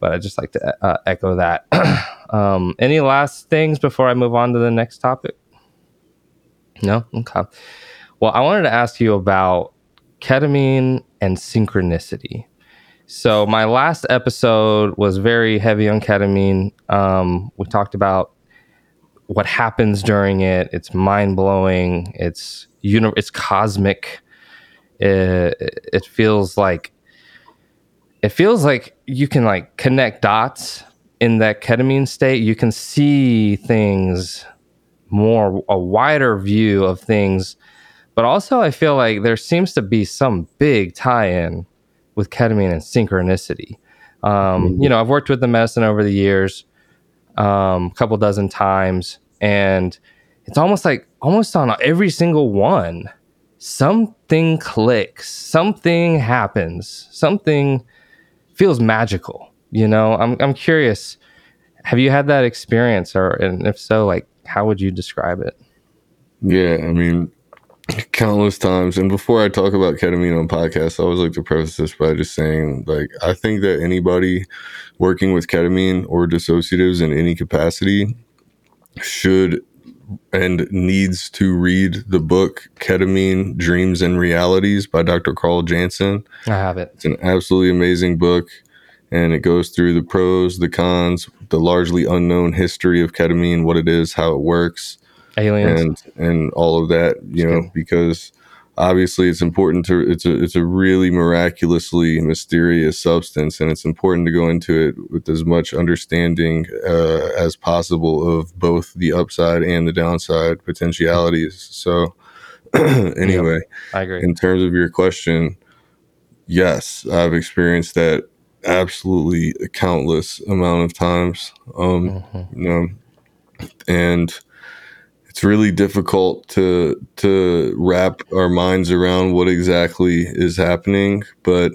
but I just like to uh, echo that. um, any last things before I move on to the next topic? No? Okay. Well, I wanted to ask you about ketamine and synchronicity. So my last episode was very heavy on ketamine. Um, we talked about what happens during it. It's mind-blowing. It's uni- It's cosmic. It, it feels like it feels like you can like connect dots in that ketamine state. You can see things more, a wider view of things. But also, I feel like there seems to be some big tie-in with ketamine and synchronicity. Um, you know, I've worked with the medicine over the years, um, a couple dozen times, and it's almost like almost on every single one, something clicks, something happens, something feels magical. You know, I'm I'm curious, have you had that experience, or and if so, like how would you describe it? Yeah, I mean. Countless times. And before I talk about ketamine on podcasts, I always like to preface this by just saying, like, I think that anybody working with ketamine or dissociatives in any capacity should and needs to read the book Ketamine Dreams and Realities by Doctor Carl Jansen. I have it. It's an absolutely amazing book. And it goes through the pros, the cons, the largely unknown history of ketamine, what it is, how it works. Aliens. And and all of that, you know, because obviously it's important to it's a it's a really miraculously mysterious substance, and it's important to go into it with as much understanding uh, as possible of both the upside and the downside potentialities. So anyway, yep, I agree. In terms of your question, yes, I've experienced that absolutely a countless amount of times. Um, mm-hmm. You know, and. It's really difficult to to wrap our minds around what exactly is happening. But,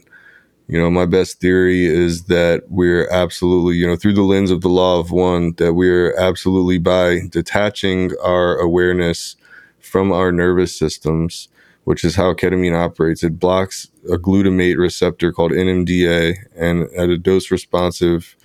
you know, my best theory is that we're absolutely, you know, through the lens of the Law of One, that we're absolutely by detaching our awareness from our nervous systems, which is how ketamine operates. It blocks a glutamate receptor called N M D A, and at a dose responsive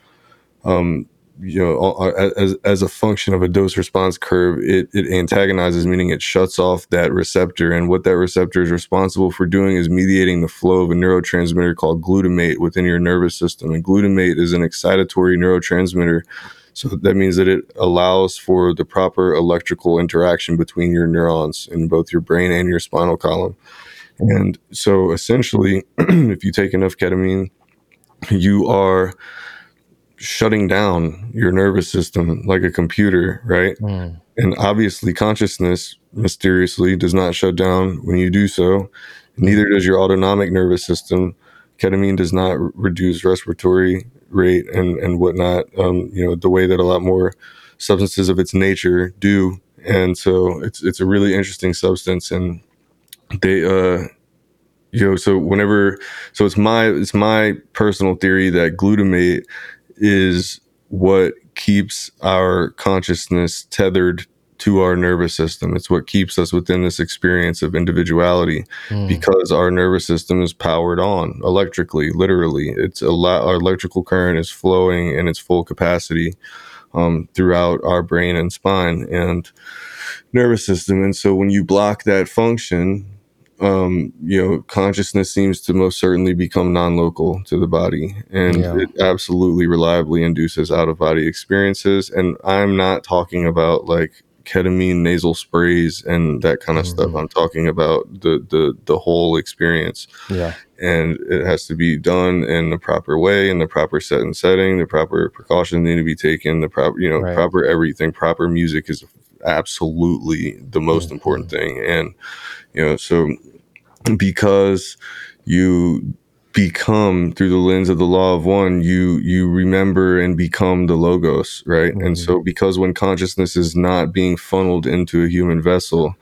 um you know, as as a function of a dose response curve, it, it antagonizes, meaning it shuts off that receptor. And what that receptor is responsible for doing is mediating the flow of a neurotransmitter called glutamate within your nervous system. And glutamate is an excitatory neurotransmitter. So that means that it allows for the proper electrical interaction between your neurons in both your brain and your spinal column. And so essentially, if you take enough ketamine, you are shutting down your nervous system like a computer, right? Mm. And obviously consciousness mysteriously does not shut down when you do so. Neither does your autonomic nervous system. Ketamine does not r- reduce respiratory rate and, and whatnot, um, you know, the way that a lot more substances of its nature do. And so it's it's a really interesting substance. And they, uh, you know, so whenever, so it's my it's my personal theory that glutamate is what keeps our consciousness tethered to our nervous system. It's what keeps us within this experience of individuality mm. because our nervous system is powered on electrically, literally. It's a lot, our electrical current is flowing in its full capacity um, throughout our brain and spine and nervous system. And so when you block that function, Um, you know, consciousness seems to most certainly become non-local to the body, and yeah. it absolutely reliably induces out-of-body experiences. And I'm not talking about like ketamine nasal sprays and that kind of mm-hmm. stuff. I'm talking about the the the whole experience. Yeah, and it has to be done in the proper way, in the proper set and setting, the proper precautions need to be taken, the proper you know right. proper everything. Proper music is absolutely the most mm-hmm. important thing, and you know so. Because you become, through the lens of the Law of One, you you remember and become the logos, right? Mm-hmm. And so because when consciousness is not being funneled into a human vessel,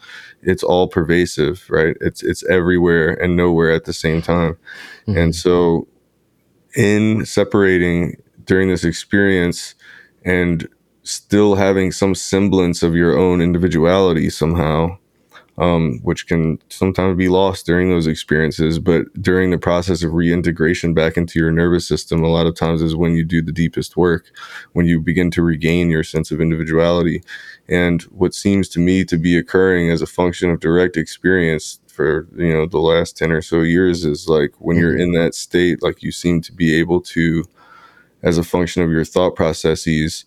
it's all pervasive, right? It's it's everywhere and nowhere at the same time. Mm-hmm. And so in separating during this experience and still having some semblance of your own individuality somehow, Um, which can sometimes be lost during those experiences. But during the process of reintegration back into your nervous system, a lot of times is when you do the deepest work, when you begin to regain your sense of individuality. And what seems to me to be occurring as a function of direct experience for, you know, the last ten or so years is like when you're in that state, like you seem to be able to, as a function of your thought processes,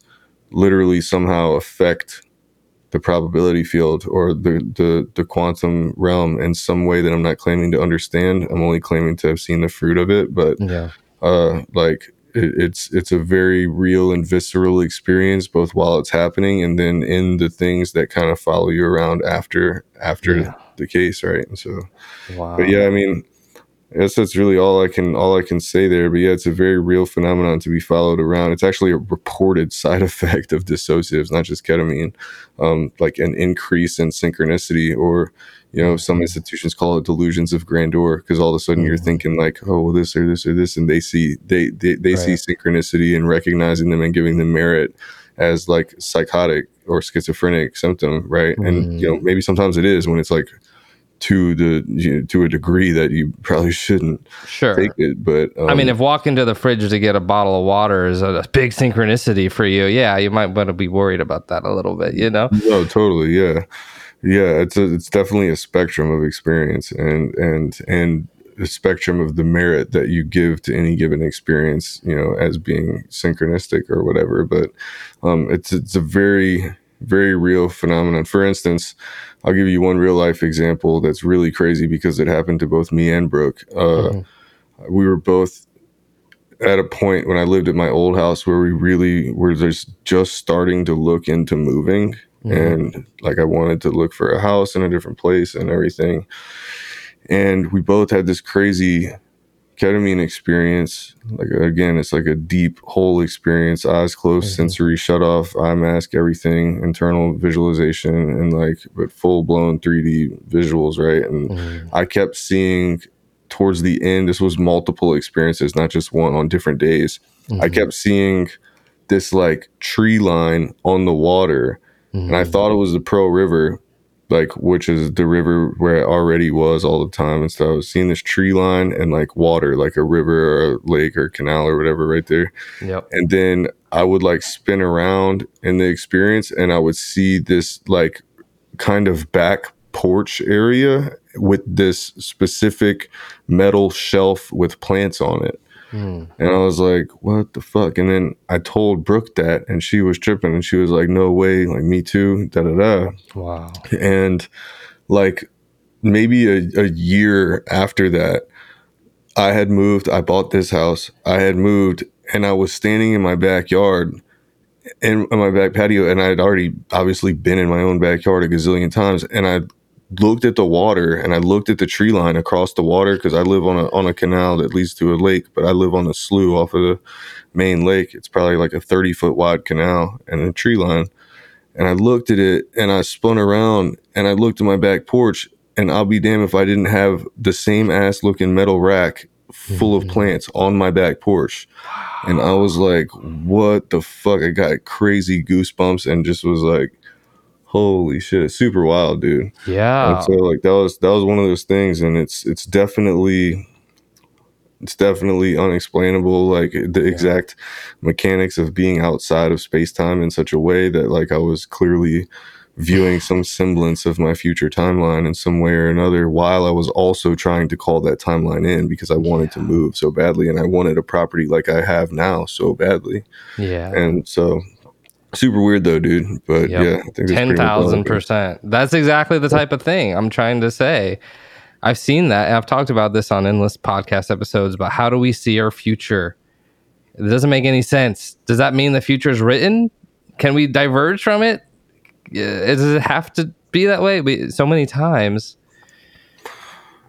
literally somehow affect the probability field or the, the, the quantum realm in some way that I'm not claiming to understand. I'm only claiming to have seen the fruit of it, but yeah. uh, like it, it's, it's a very real and visceral experience, both while it's happening and then in the things that kind of follow you around after, after yeah. the case. Right. And so, wow. but yeah, I mean, I guess that's really all I can all I can say there. But yeah, it's a very real phenomenon to be followed around. It's actually a reported side effect of dissociatives, not just ketamine, um, like an increase in synchronicity, or, you know, some institutions call it delusions of grandeur, because all of a sudden you're thinking like, oh, well, this or this or this, and they see they they, they right. see synchronicity and recognizing them and giving them merit as like psychotic or schizophrenic symptom, right? Mm. And, you know, maybe sometimes it is when it's like, to the you know, to a degree that you probably shouldn't sure. take it. But um, I mean, if walking to the fridge to get a bottle of water is a big synchronicity for you, yeah, you might want to be worried about that a little bit, you know? No, totally, yeah, yeah. It's a, it's definitely a spectrum of experience, and and and a spectrum of the merit that you give to any given experience, you know, as being synchronistic or whatever. But um, it's it's a very very real phenomenon. For instance, I'll give you one real life example that's really crazy because it happened to both me and Brooke. Uh, mm-hmm. We were both at a point when I lived at my old house where we really were just, just starting to look into moving. Mm-hmm. And like I wanted to look for a house in a different place and everything. And we both had this crazy ketamine experience. Like, again, it's like a deep whole experience, eyes closed, mm-hmm. sensory shut off, eye mask, everything, internal visualization, and like, but full blown three D visuals, right? And mm-hmm. I kept seeing towards the end, this was multiple experiences, not just one, on different days. Mm-hmm. I kept seeing this like tree line on the water, mm-hmm. and I thought it was the Pearl River, like, which is the river where I already was all the time. And so I was seeing this tree line and like water, like a river or a lake or canal or whatever right there. Yep. And then I would like spin around in the experience and I would see this like kind of back porch area with this specific metal shelf with plants on it. Mm. And I was like, what the fuck? And then I told Brooke that, and she was tripping, and she was like, no way, like, me too, da da da. Wow. And like maybe a, a year after that, I had moved, I bought this house, I had moved, and I was standing in my backyard, in, in my back patio, and I had already obviously been in my own backyard a gazillion times, and I looked at the water and I looked at the tree line across the water, because I live on a on a canal that leads to a lake, but I live on a slough off of the main lake. It's probably like a thirty foot wide canal and a tree line. And I looked at it and I spun around and I looked at my back porch, and I'll be damned if I didn't have the same ass looking metal rack full mm-hmm. of plants on my back porch. And I was like, what the fuck? I got crazy goosebumps and just was like, holy shit, super wild, dude. Yeah. And so like that was that was one of those things, and it's it's definitely it's definitely unexplainable, like the yeah. exact mechanics of being outside of space-time in such a way that like I was clearly viewing some semblance of my future timeline in some way or another, while I was also trying to call that timeline in because I wanted yeah. to move so badly, and I wanted a property like I have now so badly. Yeah. And so super weird though, dude. But yep. yeah, I think ten thousand percent. That's exactly the type of thing I'm trying to say. I've seen that, and I've talked about this on endless podcast episodes. But how do we see our future? It doesn't make any sense. Does that mean the future is written? Can we diverge from it? Does it have to be that way? We, so many times,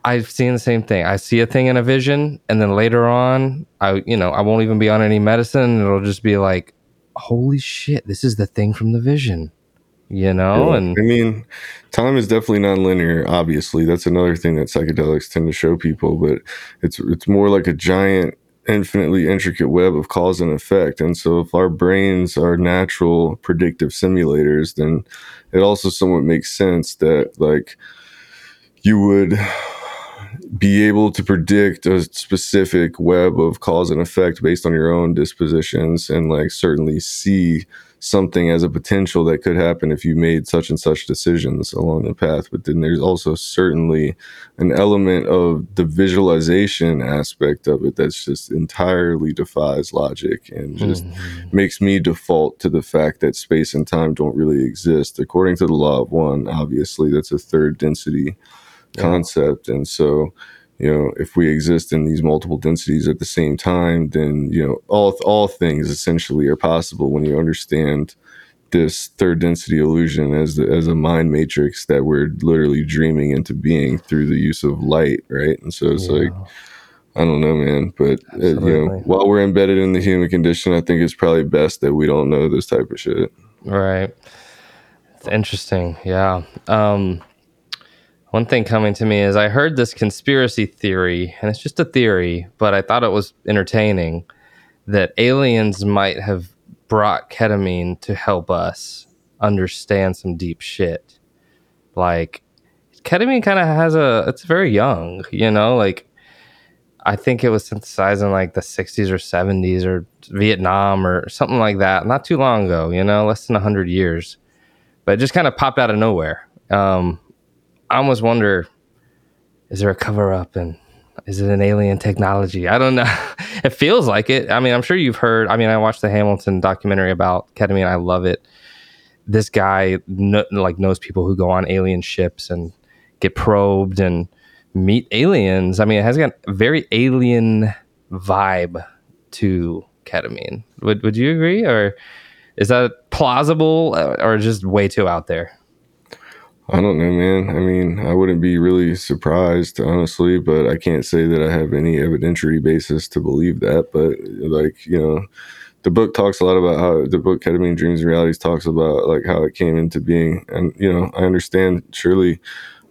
I've seen the same thing. I see a thing in a vision, and then later on, I you know I won't even be on any medicine. It'll just be like, holy shit, this is the thing from the vision, you know? Yeah, and I mean, time is definitely non-linear, obviously. That's another thing that psychedelics tend to show people, but it's it's more like a giant, infinitely intricate web of cause and effect. And so if our brains are natural predictive simulators, then it also somewhat makes sense that like you would be able to predict a specific web of cause and effect based on your own dispositions, and like certainly see something as a potential that could happen if you made such and such decisions along the path. But then there's also certainly an element of the visualization aspect of it that's just entirely defies logic and just mm. makes me default to the fact that space and time don't really exist. According to the Law of One, obviously, that's a third density yeah. concept. And so, you know, if we exist in these multiple densities at the same time, then, you know, all all things essentially are possible when you understand this third density illusion as the, as a mind matrix that we're literally dreaming into being through the use of light, right? And so it's yeah. like, I don't know, man. But, uh, you know, while we're embedded in the human condition, I think it's probably best that we don't know this type of shit. Right. It's interesting. Yeah. Um One thing coming to me is I heard this conspiracy theory, and it's just a theory, but I thought it was entertaining, that aliens might have brought ketamine to help us understand some deep shit. Like, ketamine kind of has a, it's very young, you know, like, I think it was synthesized in like the sixties or seventies or Vietnam or something like that. Not too long ago, you know, less than one hundred years, but it just kind of popped out of nowhere. Um, I almost wonder, is there a cover up, and is it an alien technology? I don't know. It feels like it. I mean, I'm sure you've heard. I mean, I watched the Hamilton documentary about ketamine. I love it. This guy kn- like knows people who go on alien ships and get probed and meet aliens. I mean, it has got a very alien vibe to ketamine. Would Would you agree, or is that plausible, or just way too out there? I don't know, man. I mean, I wouldn't be really surprised, honestly, but I can't say that I have any evidentiary basis to believe that. But, like, you know, the book talks a lot about how the book Ketamine Dreams and Realities talks about, like, how it came into being. And, you know, I understand, surely,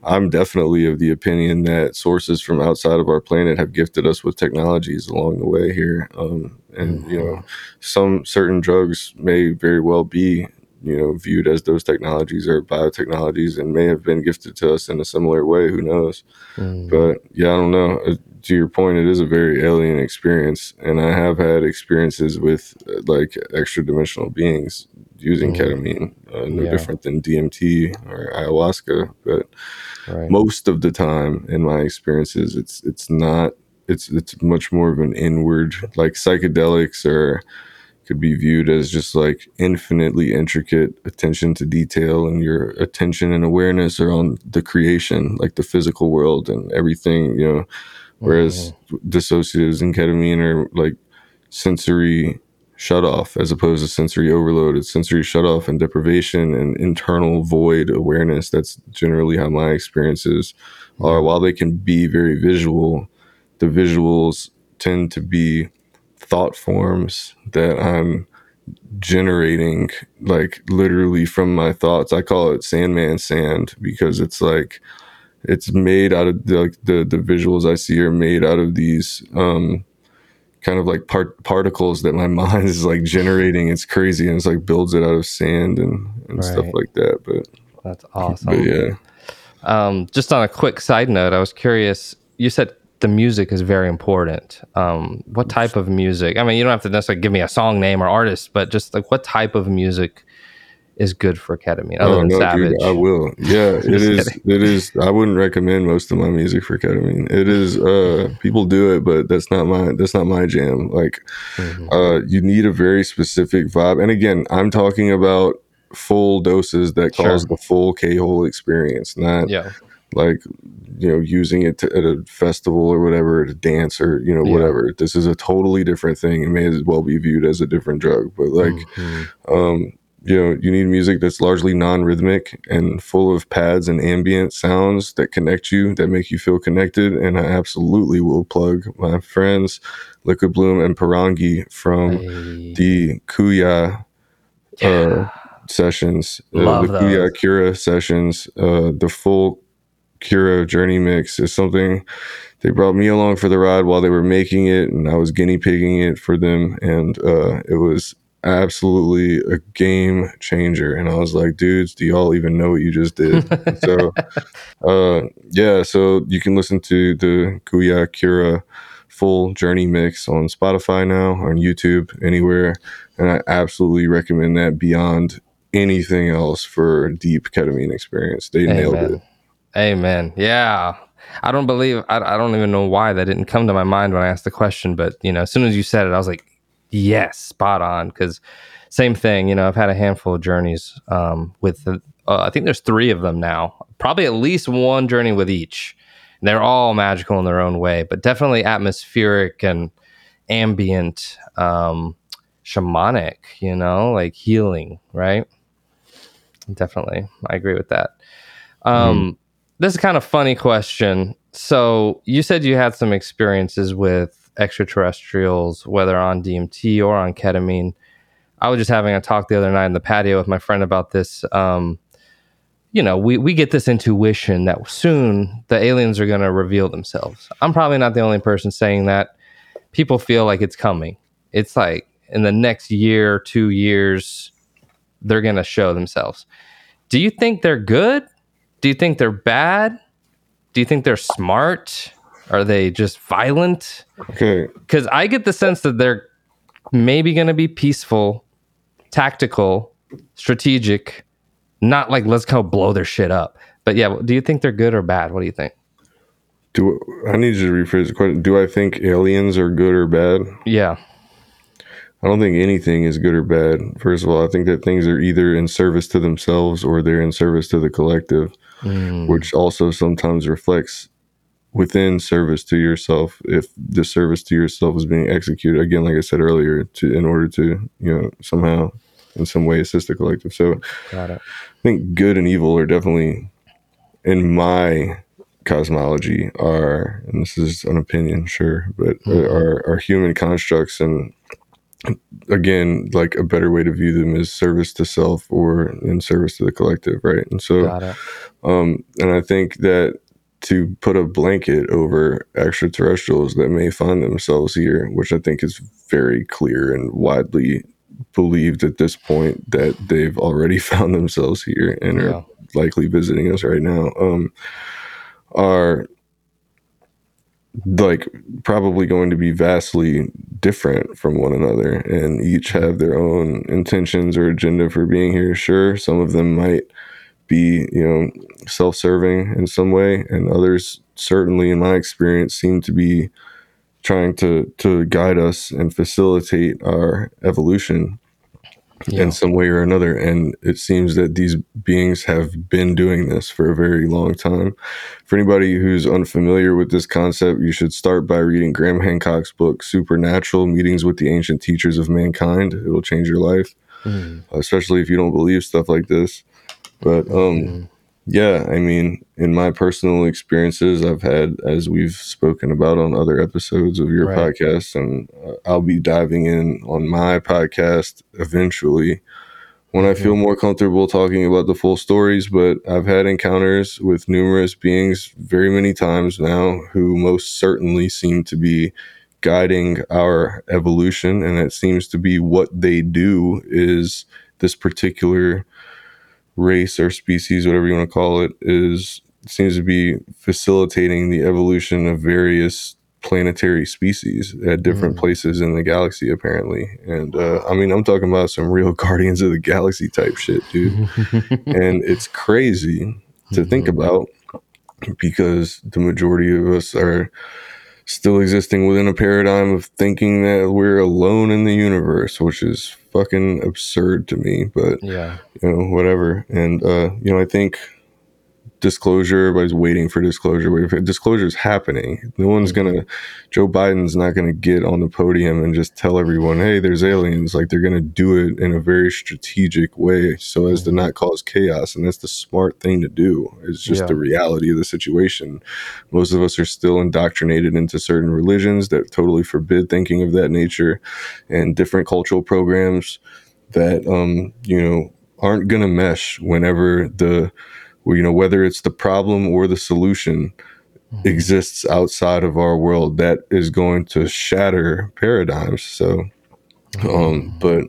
I'm definitely of the opinion that sources from outside of our planet have gifted us with technologies along the way here. Um, and, you know, some certain drugs may very well be, you know, viewed as those technologies or biotechnologies, and may have been gifted to us in a similar way. Who knows? Mm. But yeah, I don't know. Uh, to your point, it is a very alien experience. And I have had experiences with uh, like extra dimensional beings using mm. ketamine, uh, no yeah. different than D M T or ayahuasca. But right. most of the time in my experiences, it's, it's not, it's, it's much more of an inward, like psychedelics or, could be viewed as just like infinitely intricate attention to detail, and your attention and awareness are on the creation, like the physical world and everything, you know, whereas mm-hmm. dissociatives and ketamine are like sensory shutoff as opposed to sensory overload. It's sensory shutoff and deprivation and internal void awareness. That's generally how my experiences mm-hmm. are. While they can be very visual, the visuals tend to be thought forms that I'm generating, like literally from my thoughts. I call it Sandman sand, because it's like, it's made out of the, like the, the visuals I see are made out of these, um, kind of like part particles that my mind is like generating. It's crazy. And it's like builds it out of sand and, and right. stuff like that. But that's awesome. But yeah. Um, just on a quick side note, I was curious, you said the music is very important. Um, what type of music? I mean, you don't have to necessarily give me a song name or artist, but just like what type of music is good for ketamine? Other oh, than no, Savej. Dude, I will. Yeah, it is. Kidding. It is. I wouldn't recommend most of my music for ketamine. It is. Uh, people do it, but that's not my. That's not my jam. Like, mm-hmm. uh, you need a very specific vibe. And again, I'm talking about full doses that sure. cause the full K-hole experience, not. Yeah. like, you know, using it to, at a festival or whatever, to dance or, you know, whatever. Yeah. This is a totally different thing. It may as well be viewed as a different drug. But, like, mm-hmm. um, you know, you need music that's largely non-rhythmic and full of pads and ambient sounds that connect you, that make you feel connected. And I absolutely will plug my friends, Liquid Bloom and Perangi from hey. the Kuya yeah. uh, sessions, uh, the Koyakura sessions, uh, the full Curo journey mix is something they brought me along for the ride while they were making it, and I was guinea pigging it for them, and uh it was absolutely a game changer. And I was like, dudes, do y'all even know what you just did? so, uh, yeah, so you can listen to the Koyakura full journey mix on Spotify now, on YouTube, anywhere. And I absolutely recommend that beyond anything else for a deep ketamine experience. They Amen. nailed it. Amen. Yeah. I don't believe, I, I don't even know why that didn't come to my mind when I asked the question, but you know, as soon as you said it, I was like, yes, spot on. Because same thing, you know, I've had a handful of journeys um, with, uh, I think there's three of them now, probably at least one journey with each. And they're all magical in their own way, but definitely atmospheric and ambient, um, shamanic, you know, like healing, right? Definitely. I agree with that. Um, mm-hmm. This is kind of funny question. So you said you had some experiences with extraterrestrials, whether on D M T or on ketamine. I was just having a talk the other night in the patio with my friend about this. Um, you know, we, we get this intuition that soon the aliens are going to reveal themselves. I'm probably not the only person saying that. People feel like it's coming. It's like in the next year, two years, they're going to show themselves. Do you think they're good? Do you think they're bad? Do you think they're smart? Are they just violent? Okay. Because I get the sense that they're maybe going to be peaceful, tactical, strategic, not like, let's go blow their shit up. But yeah, do you think they're good or bad? What do you think? Do I need you to rephrase the question. Do I think aliens are good or bad? Yeah. I don't think anything is good or bad. First of all, I think that things are either in service to themselves or they're in service to the collective, mm. which also sometimes reflects within service to yourself. If the service to yourself is being executed, again, like I said earlier, to in order to, you know, somehow in some way assist the collective. So Got it. I think good and evil are definitely, in my cosmology, are, and this is an opinion, sure, but mm-hmm. are, are human constructs, and again, like a better way to view them is service to self or in service to the collective, right? And so, um, and I think that to put a blanket over extraterrestrials that may find themselves here, which I think is very clear and widely believed at this point that they've already found themselves here and yeah. are likely visiting us right now, um, are like probably going to be vastly different from one another, and each have their own intentions or agenda for being here. Sure, some of them might be, you know, self-serving in some way, and others certainly in my experience seem to be trying to to guide us and facilitate our evolution yeah. in some way or another. And it seems that these beings have been doing this for a very long time. For anybody who's unfamiliar with this concept, you should start by reading Graham Hancock's book, Supernatural: Meetings with the Ancient Teachers of Mankind. It will change your life, mm. especially if you don't believe stuff like this. But um, mm. yeah, I mean, in my personal experiences, I've had, as we've spoken about on other episodes of your right. podcast, and I'll be diving in on my podcast eventually when mm-hmm. I feel more comfortable talking about the full stories. But I've had encounters with numerous beings very many times now who most certainly seem to be guiding our evolution. And it seems to be what they do is this particular race or species, whatever you want to call it, is seems to be facilitating the evolution of various planetary species at different mm. places in the galaxy, apparently. And uh, I mean, I'm talking about some real Guardians of the Galaxy type shit, dude. And it's crazy to think about because the majority of us are still existing within a paradigm of thinking that we're alone in the universe, which is fucking absurd to me, but yeah, you know, whatever. And uh you know, I think disclosure, everybody's waiting for disclosure. Waiting for, disclosure is happening. No one's mm-hmm. gonna, Joe Biden's not gonna get on the podium and just tell everyone, hey, there's aliens. Like, they're gonna do it in a very strategic way so as mm-hmm. to not cause chaos. And that's the smart thing to do. It's just yeah. the reality of the situation. Most of us are still indoctrinated into certain religions that totally forbid thinking of that nature, and different cultural programs that, um, you know, aren't gonna mesh whenever the, well, you know, whether it's the problem or the solution mm-hmm. exists outside of our world, that is going to shatter paradigms. So, um, mm-hmm. but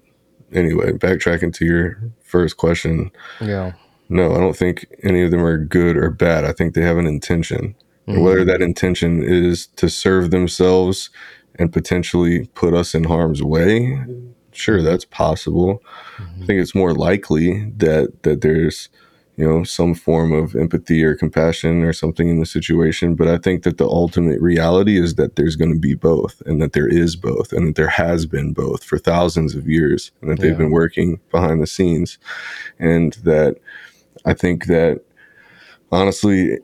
anyway, backtracking to your first question. Yeah. No, I don't think any of them are good or bad. I think they have an intention. Mm-hmm. And whether that intention is to serve themselves and potentially put us in harm's way, sure, that's possible. Mm-hmm. I think it's more likely that that there's, you know, some form of empathy or compassion or something in the situation. But I think that the ultimate reality is that there's going to be both, and that there is both, and that there has been both for thousands of years, and that yeah. they've been working behind the scenes. And that I think that, honestly,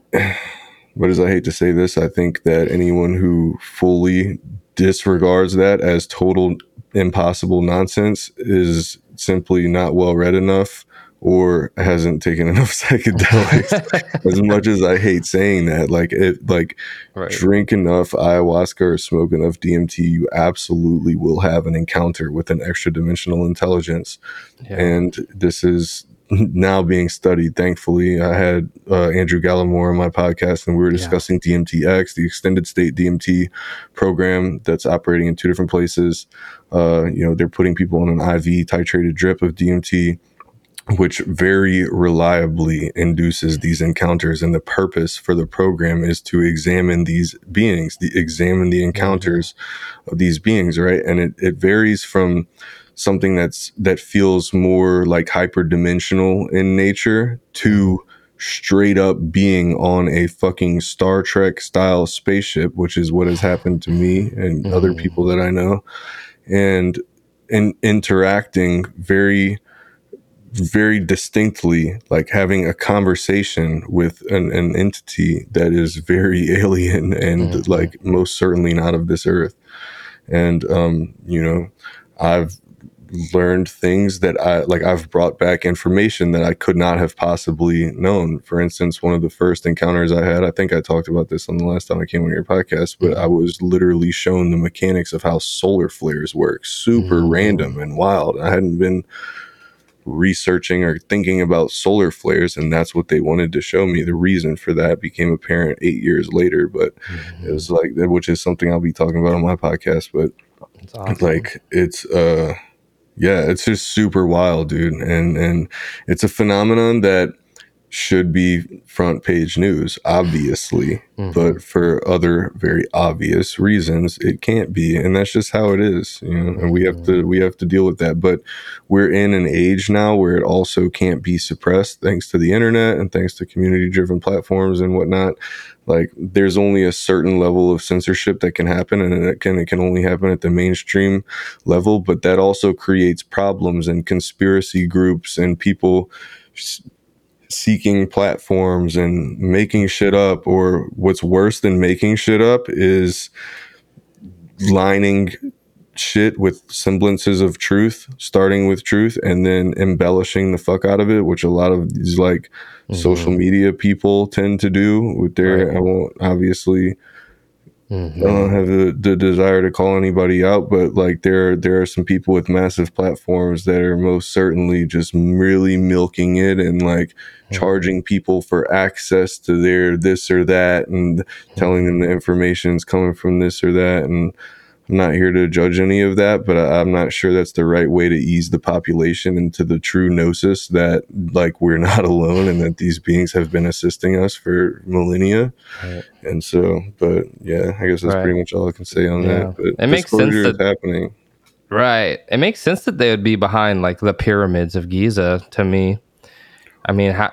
but as I hate to say this, I think that anyone who fully disregards that as total impossible nonsense is simply not well read enough, or hasn't taken enough psychedelics. As much as I hate saying that, like it, like right. drink enough ayahuasca or smoke enough D M T, you absolutely will have an encounter with an extra dimensional intelligence. Yeah. And this is now being studied, thankfully. I had uh, Andrew Gallimore on my podcast, and we were discussing yeah. D M T X, the extended state D M T program that's operating in two different places. Uh, you know, they're putting people on an I V titrated drip of D M T, which very reliably induces these encounters. And the purpose for the program is to examine these beings, the, examine the encounters of these beings, right? And it, it varies from something that's that feels more like hyperdimensional in nature to straight up being on a fucking Star Trek style spaceship, which is what has happened to me and mm-hmm. other people that I know, and and interacting very very distinctly, like having a conversation with an, an entity that is very alien and mm-hmm. like most certainly not of this earth. And um you know, I've learned things that I like I've brought back information that I could not have possibly known. For instance, one of the first encounters I had, I think I talked about this on the last time I came on your podcast, but I was literally shown the mechanics of how solar flares work. Super mm-hmm. random and wild. I hadn't been researching or thinking about solar flares, and that's what they wanted to show me. The reason for that became apparent eight years later, but mm-hmm. it was like, which is something I'll be talking about on my podcast. But it's awesome. Like it's uh yeah, it's just super wild, dude. And and it's a phenomenon that should be front page news, obviously, mm-hmm. but for other very obvious reasons, it can't be. And that's just how it is, you know, and we have to, we have to deal with that. But we're in an age now where it also can't be suppressed, thanks to the internet and thanks to community driven platforms and whatnot. Like there's only a certain level of censorship that can happen, and it can, it can only happen at the mainstream level, but that also creates problems and conspiracy groups and people just seeking platforms and making shit up, or what's worse than making shit up is lining shit with semblances of truth, starting with truth and then embellishing the fuck out of it, which a lot of these like mm-hmm. social media people tend to do with their right. I won't obviously mm-hmm. I don't have the, the desire to call anybody out, but like there, there are some people with massive platforms that are most certainly just really milking it and like mm-hmm. charging people for access to their this or that, and mm-hmm. telling them the information's coming from this or that. And I'm not here to judge any of that, but I, I'm not sure that's the right way to ease the population into the true gnosis that like we're not alone and that these beings have been assisting us for millennia. Right. And so, but yeah, I guess that's right. pretty much all I can say on yeah. that. But it makes sense that, happening. Right. It makes sense that they would be behind like the pyramids of Giza to me. I mean, how,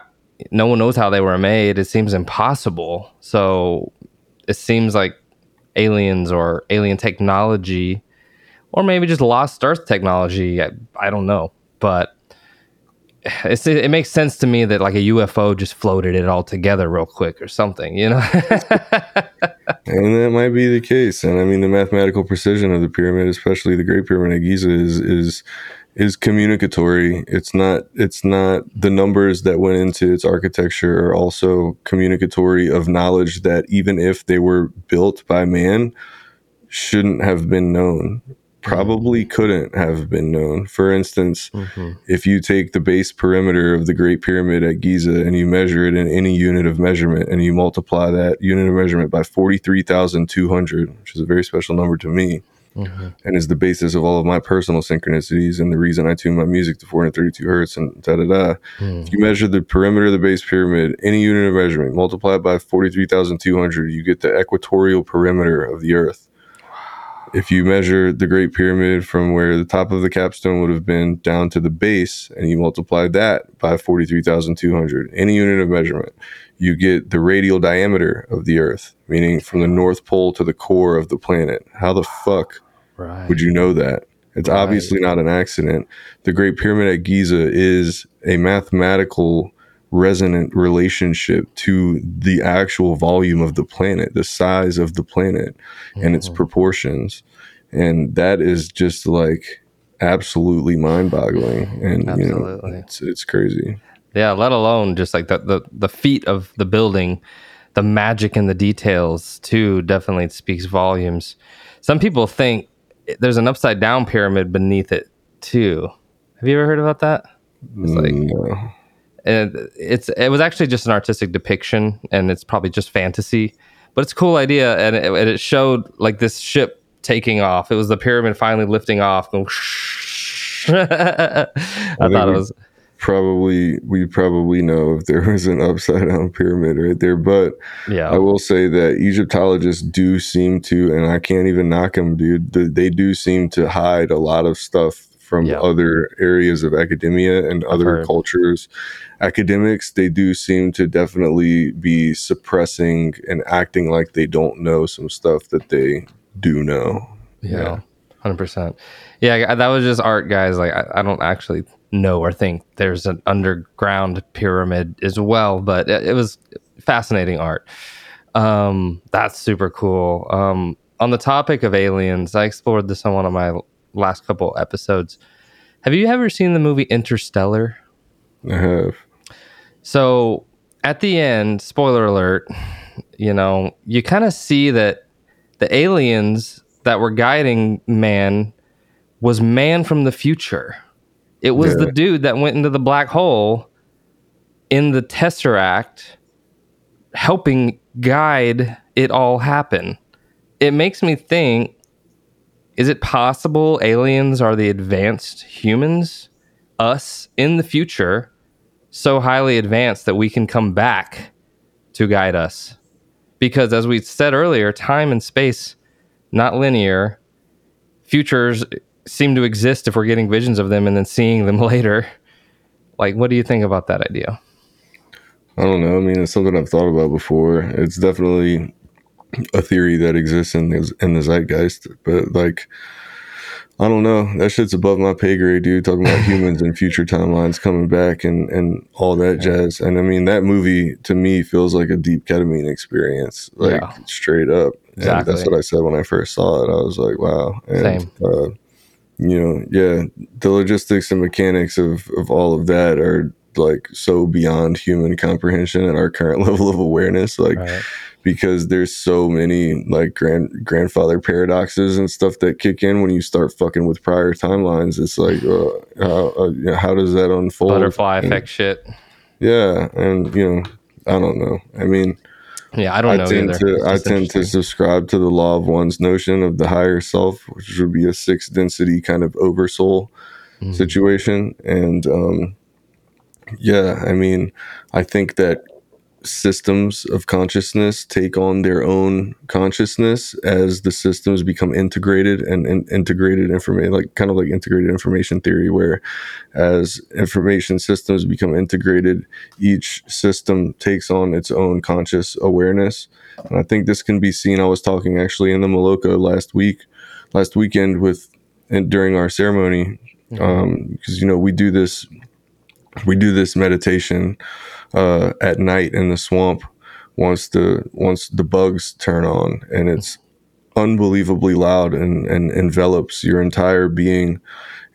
no one knows how they were made. It seems impossible. So it seems like aliens or alien technology, or maybe just lost Earth technology. I, I don't know, but it's, it, it makes sense to me that like a U F O just floated it all together real quick or something, you know. And that might be the case. And I mean, the mathematical precision of the pyramid, especially the Great Pyramid of Giza, is is is communicatory. It's not. It's not the numbers that went into its architecture are also communicatory of knowledge that even if they were built by man, shouldn't have been known. Probably couldn't have been known. For instance, mm-hmm. if you take the base perimeter of the Great Pyramid at Giza and you measure it in any unit of measurement and you multiply that unit of measurement by forty-three thousand two hundred, which is a very special number to me, mm-hmm. and is the basis of all of my personal synchronicities and the reason I tune my music to four thirty-two hertz and da-da-da. Mm-hmm. If you measure the perimeter of the base pyramid, any unit of measurement, multiplied by forty-three thousand two hundred, you get the equatorial perimeter of the Earth. If you measure the Great Pyramid from where the top of the capstone would have been down to the base, and you multiply that by forty-three thousand two hundred, any unit of measurement, you get the radial diameter of the Earth, meaning from the North Pole to the core of the planet. How the fuck right. would you know that? It's right. obviously not an accident. The Great Pyramid at Giza is a mathematical resonant relationship to the actual volume of the planet, the size of the planet and mm-hmm. its proportions. And that is just like absolutely mind boggling. And absolutely. You know, it's, it's crazy. Yeah. Let alone just like the, the, the feet of the building, the magic and the details too, definitely speaks volumes. Some people think there's an upside down pyramid beneath it too. Have you ever heard about that? It's like, no. And it's it was actually just an artistic depiction, and it's probably just fantasy, but it's a cool idea. And it, and it showed like this ship taking off. It was the pyramid finally lifting off. Going I, I thought it was probably we probably know if there was an upside down pyramid right there. But yeah, I will say that Egyptologists do seem to, and I can't even knock them, dude. They do seem to hide a lot of stuff from yep. other areas of academia and other Heard. cultures. Academics, they do seem to definitely be suppressing and acting like they don't know some stuff that they do know. Yeah, yeah. one hundred percent. Yeah, that was just art, guys. Like, I, I don't actually know or think there's an underground pyramid as well, but it, it was fascinating art. Um, that's super cool. Um, on the topic of aliens, I explored this on one of my last couple episodes. Have you ever seen the movie Interstellar? I have. So at the end, spoiler alert, you know, you kind of see that the aliens that were guiding man was man from the future. It was yeah. the dude that went into the black hole in the Tesseract, helping guide it all happen. It makes me think, is it possible aliens are the advanced humans, us in the future, so highly advanced that we can come back to guide us? Because as we said earlier, time and space, not linear. Futures seem to exist if we're getting visions of them and then seeing them later. Like, what do you think about that idea? I don't know. I mean, it's something I've thought about before. It's definitely a theory that exists in the, in the zeitgeist, but like, I don't know, that shit's above my pay grade, dude, talking about humans and future timelines coming back and, and all that jazz. And I mean, that movie to me feels like a deep ketamine experience, like yeah. straight up. Exactly. And that's what I said when I first saw it. I was like, wow. And, Same. Uh, you know, yeah, the logistics and mechanics of, of all of that are like so beyond human comprehension at our current level of awareness. Like, right. because there's so many like grand grandfather paradoxes and stuff that kick in when you start fucking with prior timelines. It's like, uh, how, uh, you know, how does that unfold? Butterfly and, effect shit. Yeah. And, you know, I don't know. I mean, yeah, I don't I know tend either. To, I tend to subscribe to the Law of One's notion of the higher self, which would be a sixth density kind of oversoul mm-hmm. situation. And um, yeah, I mean, I think that systems of consciousness take on their own consciousness as the systems become integrated and, and integrated information, like kind of like integrated information theory, where as information systems become integrated, each system takes on its own conscious awareness. And I think this can be seen. I was talking actually in the Maloka last week, last weekend with, and during our ceremony, mm-hmm. um, cause you know, we do this, we do this meditation uh at night in the swamp once the once the bugs turn on, and it's unbelievably loud and and envelops your entire being.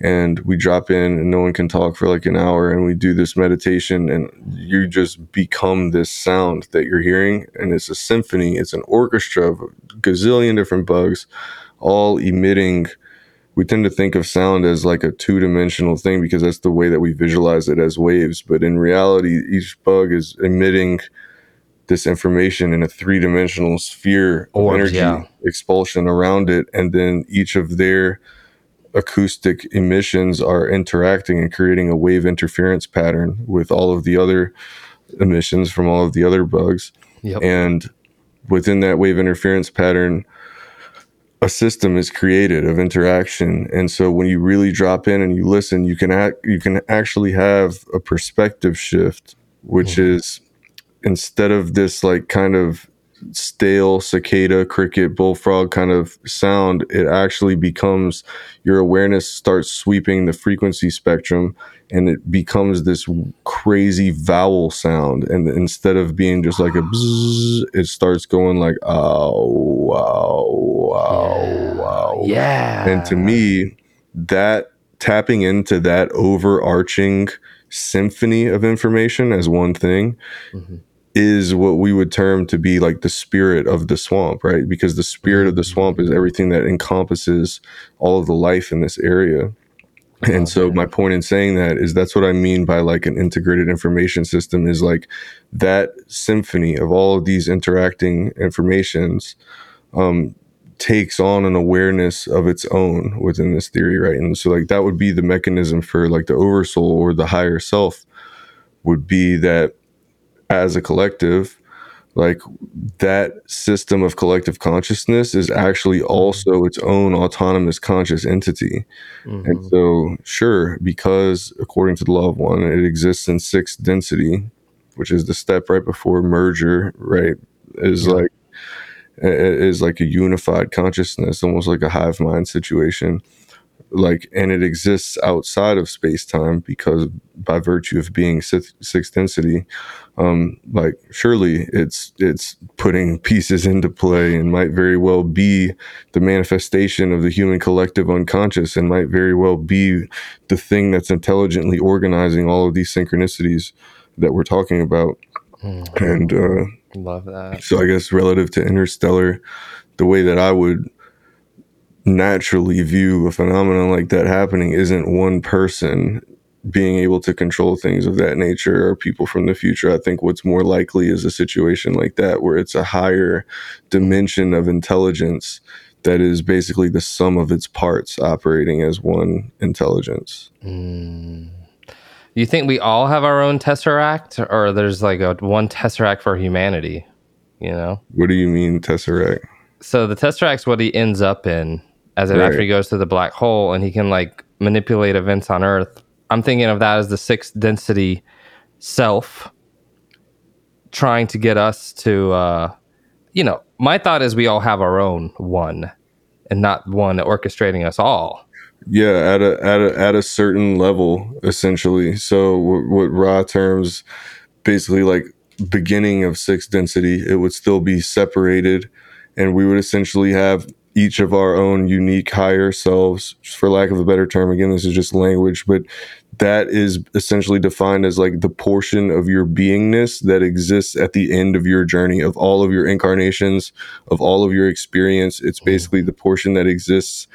And we drop in and no one can talk for like an hour, and we do this meditation, and you just become this sound that you're hearing, and it's a symphony, it's an orchestra of a gazillion different bugs all emitting. We tend to think of sound as like a two-dimensional thing because that's the way that we visualize it, as waves. But in reality, each bug is emitting this information in a three-dimensional sphere Orbs, of energy yeah. expulsion around it, and then each of their acoustic emissions are interacting and creating a wave interference pattern with all of the other emissions from all of the other bugs. Yep. And within that wave interference pattern, a system is created of interaction. And so when you really drop in and you listen, you can act, you can actually have a perspective shift, which mm-hmm. is instead of this like kind of stale cicada, cricket, bullfrog kind of sound, it actually becomes your awareness starts sweeping the frequency spectrum, and it becomes this crazy vowel sound. And instead of being just like a bzzz, it starts going like, oh, wow, wow, wow. Yeah. And to me, that tapping into that overarching symphony of information as one thing mm-hmm. is what we would term to be like the spirit of the swamp, right? Because the spirit of the swamp is everything that encompasses all of the life in this area. Oh, and so okay. my point in saying that is that's what I mean by like an integrated information system is like that symphony of all of these interacting informations um, takes on an awareness of its own within this theory, right? And so like that would be the mechanism for like the oversoul or the higher self would be that as a collective, like that system of collective consciousness is actually also its own autonomous conscious entity. Mm-hmm. And so sure, because according to the Law of One, it exists in sixth density, which is the step right before merger, right? Is yeah. like, is like a unified consciousness, almost like a hive mind situation. Like, and it exists outside of space time because by virtue of being sixth, sixth density, um, like surely it's it's putting pieces into play and might very well be the manifestation of the human collective unconscious and might very well be the thing that's intelligently organizing all of these synchronicities that we're talking about. Mm. And uh, love that. So I guess relative to Interstellar, the way that I would naturally view a phenomenon like that happening isn't one person being able to control things of that nature or people from the future. I think what's more likely is a situation like that where it's a higher dimension of intelligence that is basically the sum of its parts operating as one intelligence. Mm. You think we all have our own tesseract, or there's like a one tesseract for humanity, you know? What do you mean tesseract? So the tesseract's what he ends up in as it right. actually goes to the black hole, and he can like manipulate events on Earth. I'm thinking of that as the sixth density self trying to get us to, uh, you know, my thought is we all have our own one and not one orchestrating us all. Yeah, at a at a, at a certain level, essentially. So what, what Ra terms basically like beginning of sixth density, it would still be separated, and we would essentially have each of our own unique higher selves, for lack of a better term. Again, this is just language, but that is essentially defined as like the portion of your beingness that exists at the end of your journey, of all of your incarnations, of all of your experience. It's basically the portion that exists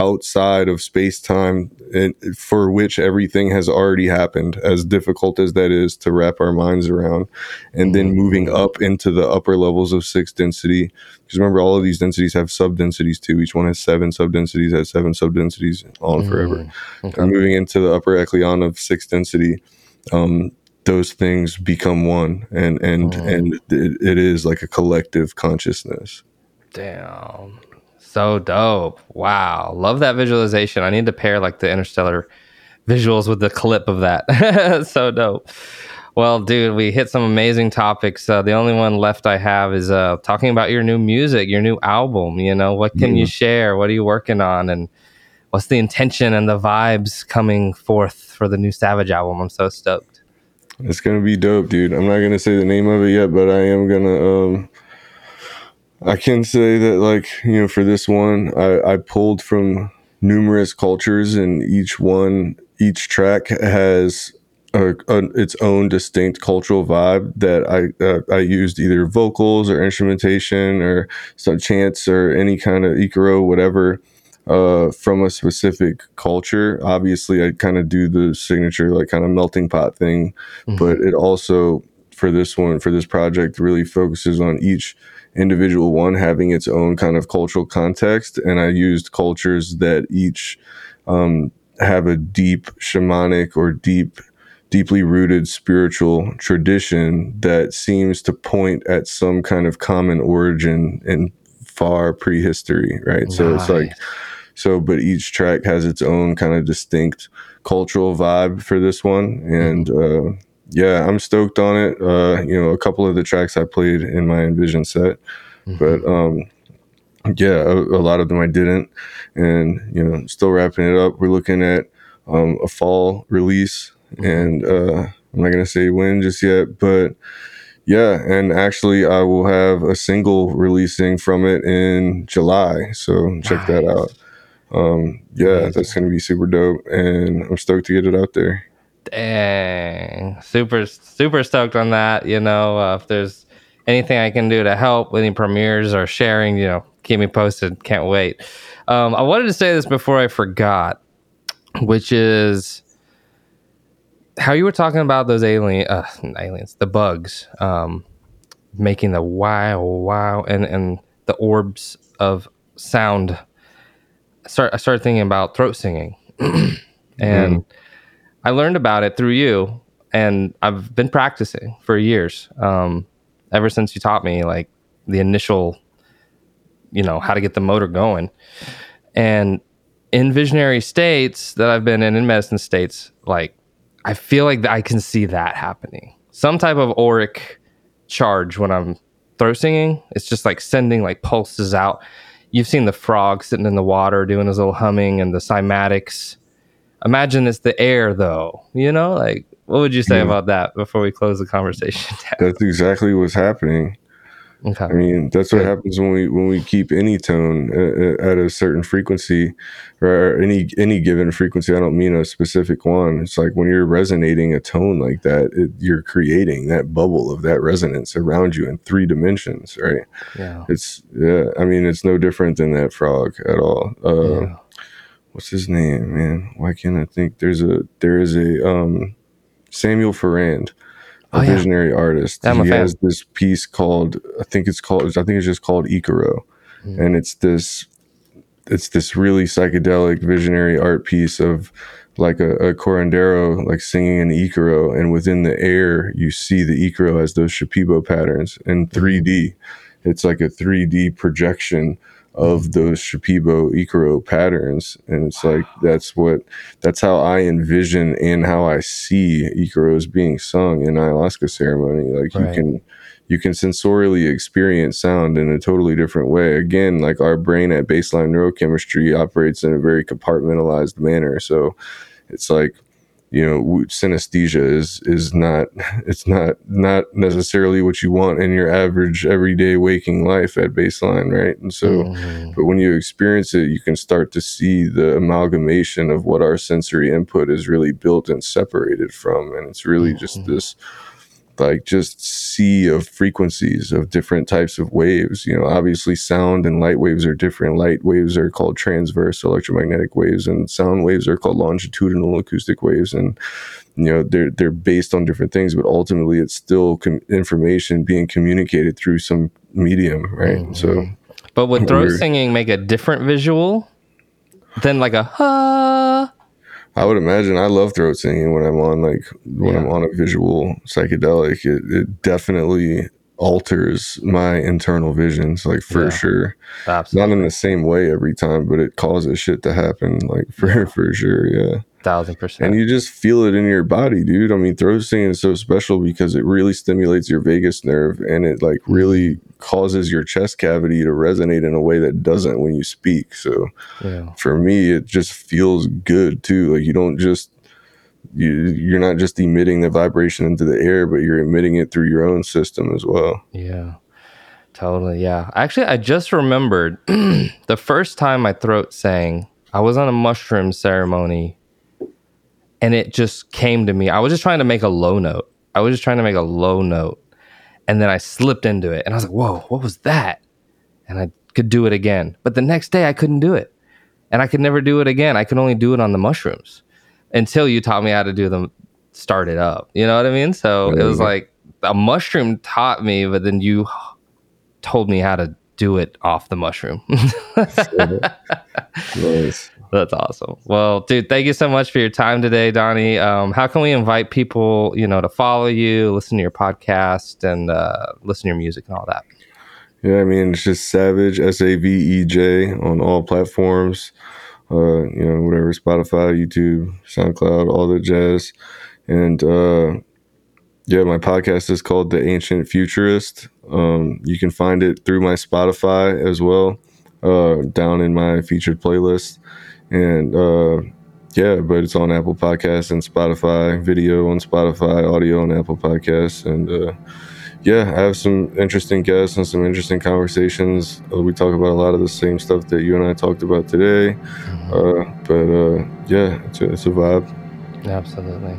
outside of space-time and for which everything has already happened, as difficult as that is to wrap our minds around. And then moving up into the upper levels of sixth density, because remember all of these densities have sub-densities too. Each one has seven sub-densities, has seven sub-densities on mm, forever. Okay. And moving into the upper echelon of sixth density, um, those things become one, and and, mm. and it, it is like a collective consciousness. Damn. So dope. Wow. Love that visualization. I need to pair like the Interstellar visuals with the clip of that. So dope. Well, dude, we hit some amazing topics. Uh, the only one left I have is uh, talking about your new music, your new album. You know, what can yeah. you share? What are you working on? And what's the intention and the vibes coming forth for the new Savej album? I'm so stoked. It's going to be dope, dude. I'm not going to say the name of it yet, but I am going to... Um... I can say that, like, you know, for this one, I, I pulled from numerous cultures, and each one, each track has a, a, its own distinct cultural vibe that I uh, I used either vocals or instrumentation or some chants or any kind of Icaro, whatever, uh, from a specific culture. Obviously, I kind of do the signature, like, kind of melting pot thing, mm-hmm. but it also... for this one, for this project, really focuses on each individual one having its own kind of cultural context. And I used cultures that each um, have a deep shamanic or deep, deeply rooted spiritual tradition that seems to point at some kind of common origin in far prehistory, right? Nice. So it's like, so, but each track has its own kind of distinct cultural vibe for this one. And, uh, yeah, I'm stoked on it. Uh, you know, a couple of the tracks I played in my Envision set, mm-hmm. but, um, yeah, a, a lot of them I didn't. And, you know, still wrapping it up. We're looking at, um, a fall release, and, uh, I'm not going to say when just yet, but yeah. And actually I will have a single releasing from it in July. So check nice. that out. Um, yeah, that's going to be super dope, and I'm stoked to get it out there. Dang, super, super stoked on that. You know, uh, if there's anything I can do to help, any premieres or sharing, you know, keep me posted. Can't wait. Um, I wanted to say this before I forgot, which is how you were talking about those alien, uh, aliens, the bugs, um, making the wow, wow, and, and the orbs of sound. Start, I started thinking about throat singing, and mm. I learned about it through you, and I've been practicing for years, um, ever since you taught me, like, the initial, you know, how to get the motor going. And in visionary states that I've been in, in medicine states, like, I feel like I can see that happening. Some type of auric charge when I'm throat singing. It's just like sending like pulses out. You've seen the frog sitting in the water doing his little humming and the cymatics. Imagine it's the air, though. You know, like, what would you say yeah. about that before we close the conversation down? That's exactly what's happening. Okay. I mean, that's what Good. happens when we when we keep any tone uh, at a certain frequency, or any any given frequency. I don't mean a specific one. It's like when you're resonating a tone like that, it, you're creating that bubble of that resonance around you in three dimensions, right? Yeah. It's yeah. I mean, it's no different than that frog at all. Uh, yeah. What's his name, man? Why can't I think? There's a there is a um, Samuel Ferrand. A oh, visionary yeah. artist. I'm he has this piece called, I think it's called, I think it's just called Icaro. Mm. And it's this, it's this really psychedelic visionary art piece of like a, a corandero, like singing an Icaro. And within the air, you see the Icaro as those Shipibo patterns in three D. It's like a three D projection of those Shipibo Icaro patterns. And it's like, that's what, that's how I envision and how I see Icaros being sung in ayahuasca ceremony. Like right. you can, you can sensorially experience sound in a totally different way. Again, like our brain at baseline neurochemistry operates in a very compartmentalized manner. So it's like, you know, synesthesia is, is not, it's not, not necessarily what you want in your average everyday waking life at baseline. Right. And so, mm. but when you experience it, you can start to see the amalgamation of what our sensory input is really built and separated from. And it's really mm. just this, like, just sea of frequencies of different types of waves. You know, obviously sound and light waves are different. Light waves are called transverse electromagnetic waves, and sound waves are called longitudinal acoustic waves. And, you know, they're, they're based on different things, but ultimately it's still com- information being communicated through some medium, right? Mm-hmm. So, but would throat singing make a different visual than like a ha? I would imagine. I love throat singing when I'm on like when yeah. I'm on a visual psychedelic. It, it definitely alters my internal visions, like for yeah. sure. Absolutely. Not in the same way every time, but it causes shit to happen, like for yeah. for sure. Yeah, thousand percent. And you just feel it in your body, dude. I mean, throat singing is so special because it really stimulates your vagus nerve, and it like really causes your chest cavity to resonate in a way that doesn't when you speak. So yeah. for me, it just feels good too. Like you don't just you you're not just emitting the vibration into the air, but you're emitting it through your own system as well. Yeah, totally. Yeah, actually, I just remembered the first time my throat sang. I was on a mushroom ceremony, and it just came to me. I was just trying to make a low note. I was just trying to make a low note. And then I slipped into it, and I was like, whoa, what was that? And I could do it again. But the next day I couldn't do it, and I could never do it again. I could only do it on the mushrooms until you taught me how to do them, start it up. You know what I mean? So mm-hmm. it was like, a mushroom taught me, but then you told me how to do it off the mushroom. Nice. That's awesome. Well, dude, thank you so much for your time today, Donnie. Um, how can we invite people, you know, to follow you, listen to your podcast, and uh, listen to your music and all that? Yeah, I mean, it's just Savej, S A V E J, on all platforms. Uh, you know, whatever, Spotify, YouTube, SoundCloud, all the jazz. And uh, yeah, my podcast is called The Ancient Futurist. Um, you can find it through my Spotify as well, uh, down in my featured playlist. And uh, yeah, but it's on Apple Podcasts and Spotify, video on Spotify, audio on Apple Podcasts, and uh, yeah, I have some interesting guests and some interesting conversations. Uh, we talk about a lot of the same stuff that you and I talked about today. Mm-hmm. Uh, but uh, yeah, it's a, it's a vibe. Absolutely.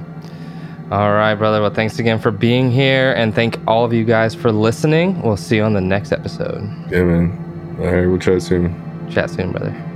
All right, brother. Well, thanks again for being here. And thank all of you guys for listening. We'll see you on the next episode. Yeah, man. All right, we'll chat soon. Chat soon, brother.